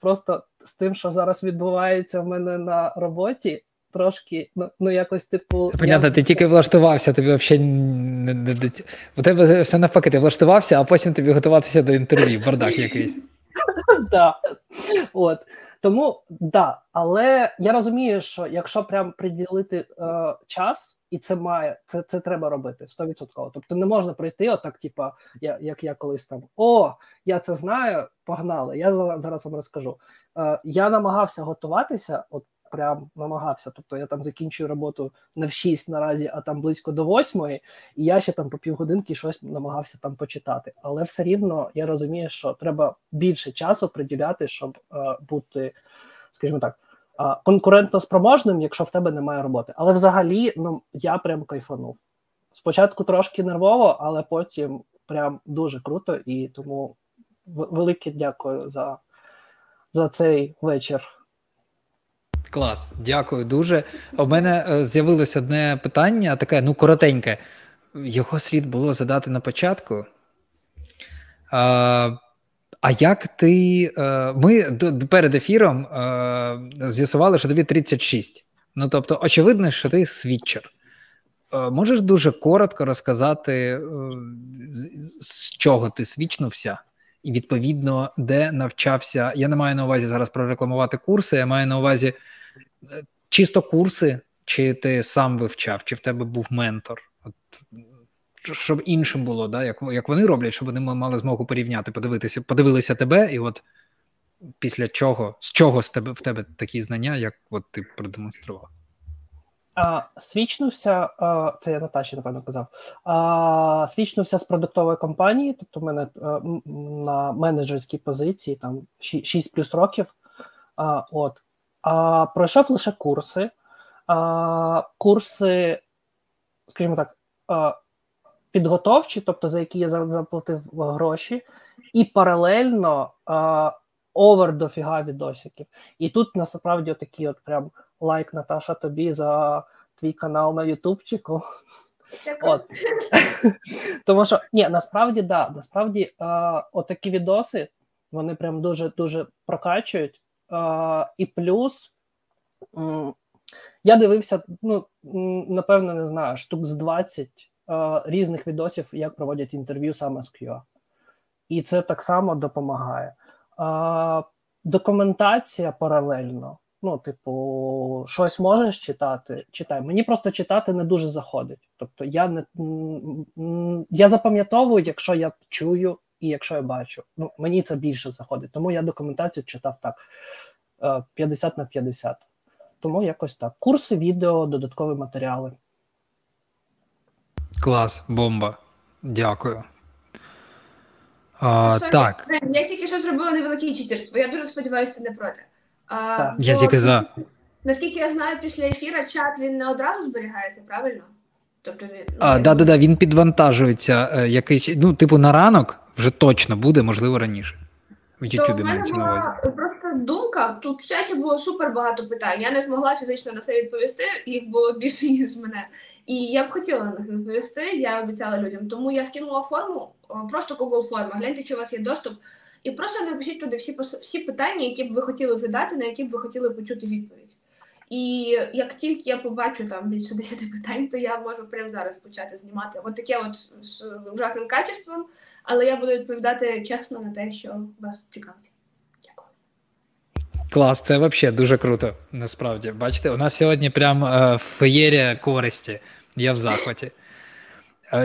просто з тим, що зараз відбувається в мене на роботі, трошки, якось, типу... Понятно, ти тільки влаштувався, тобі взагалі... У тебе все навпаки, ти влаштувався, а потім тобі готуватися до інтерв'ю, бардак якийсь. Так, тому, да, але я розумію, що якщо прям приділити час, і це треба робити 100%. Тобто не можна прийти отак, типа, як я колись там, я це знаю, погнали, я зараз вам розкажу. Я намагався готуватися, от прям намагався, тобто я там закінчую роботу не в 6 наразі, а там близько до 8, і я ще там по півгодинки щось намагався там почитати. Але все рівно я розумію, що треба більше часу приділяти, щоб бути, скажімо так, конкурентно спроможним, якщо в тебе немає роботи. Але взагалі, я прям кайфанув. Спочатку трошки нервово, але потім прям дуже круто, і тому велике дякую за цей вечір. Клас, дякую дуже. У мене з'явилось одне питання, таке, коротеньке. Його слід було задати на початку. А як ти... Ми перед ефіром з'ясували, що тобі 36. Тобто, очевидно, що ти світчер. Можеш дуже коротко розказати, з чого ти свічнувся? І, відповідно, де навчався? Я не маю на увазі зараз прорекламувати курси, я маю на увазі чисто курси, чи ти сам вивчав, чи в тебе був ментор? Щоб іншим було, да? Як вони роблять, щоб вони мали змогу порівняти, подивилися тебе, і от після чого, з чого в тебе такі знання, як от ти продемонстрував? Свічнувся, це я Наташі, напевно, казав, свічнувся з продуктової компанії, тобто в мене на менеджерській позиції, там 6 плюс років, пройшов лише курси. Курси, скажімо так, підготовчі, тобто за які я заплатив гроші, і паралельно овер дофіга відосиків. І тут насправді отакі от прям лайк, Наташа, тобі за твій канал на ютубчику. Тому що, ні, насправді, да, насправді отакі відоси, вони прям дуже-дуже прокачують. І плюс, я дивився, ну, напевно, не знаю, штук з 20 різних відосів, як проводять інтерв'ю саме з QA. І це так само допомагає. Документація паралельно. Ну, типу, щось можеш читати? Читай. Мені просто читати не дуже заходить. Тобто я запам'ятовую, якщо я чую і якщо я бачу. Ну, мені це більше заходить. Тому я документацію читав так, 50/50. Тому якось так. Курси, відео, додаткові матеріали. Клас, бомба. Дякую. Так. Я тільки що зробила невелике читерство. Я дуже сподіваюся, ти не проти. Я тільки за. Наскільки я знаю, після ефіра чат, він не одразу зберігається, правильно? Тобто він... Да, він підвантажується якийсь, ну, типу на ранок вже точно буде, можливо, раніше. В YouTube мається на увазі. Просто думка, тут в чаті було супер багато питань, я не змогла фізично на все відповісти, їх було більше, ніж мене. І я б хотіла на них відповісти, я обіцяла людям, тому я скинула форму, просто Google форма, гляньте, чи у вас є доступ. І просто напишіть туди всі питання, які б ви хотіли задати, на які б ви хотіли почути відповідь. І як тільки я побачу там більше 10 питань, то я можу прямо зараз почати знімати. Ось таке от з ужасним качеством, але я буду відповідати чесно на те, що вас цікавить. Дякую. Клас, це взагалі дуже круто, насправді. Бачите, у нас сьогодні прям феєрія користі. Я в захваті.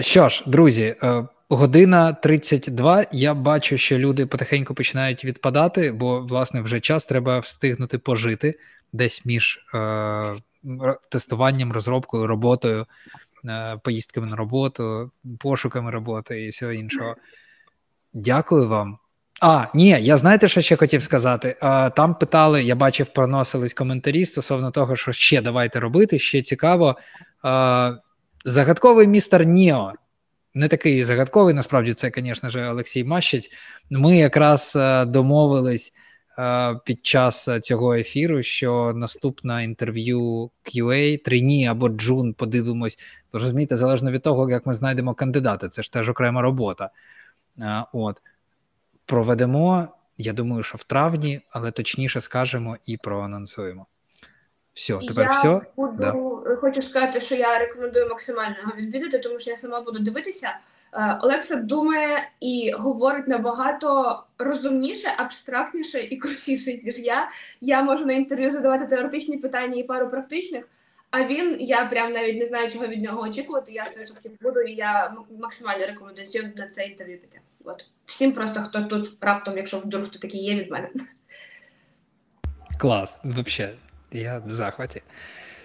Що ж, друзі, година 32, я бачу, що люди потихеньку починають відпадати, бо, власне, вже час треба встигнути пожити десь між тестуванням, розробкою, роботою, поїздками на роботу, пошуками роботи і всього іншого. Дякую вам. Я знаєте, що ще хотів сказати? Там питали, я бачив, проносились коментарі стосовно того, що ще давайте робити, ще цікаво. Загадковий містер Ніо. Не такий загадковий, насправді, це, звісно ж, Олексій Мащиць. Ми якраз домовились під час цього ефіру, що наступне інтерв'ю QA, Трині або Джун, подивимось, розумієте, залежно від того, як ми знайдемо кандидата, це ж теж окрема робота. Проведемо, я думаю, що в травні, але точніше скажемо і проанонсуємо. Все, тепер все. Хочу сказати, що я рекомендую максимально його відвідати, тому що я сама буду дивитися. Олекса думає і говорить набагато розумніше, абстрактніше і крутіше, ніж я. Я можу на інтерв'ю задавати теоретичні питання і пару практичних, а він, я прям навіть не знаю, чого від нього очікувати, я буду, і я максимально рекомендую на це інтерв'ю піти. Всім просто, хто тут раптом, якщо вдруг то такий є від мене. Клас, взагалі. Я в захваті.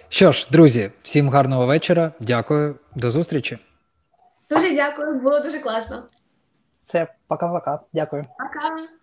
Що ж, друзі, всім гарного вечора. Дякую. До зустрічі. Дуже дякую. Було дуже класно. Все, пока-пока. Дякую. Пока.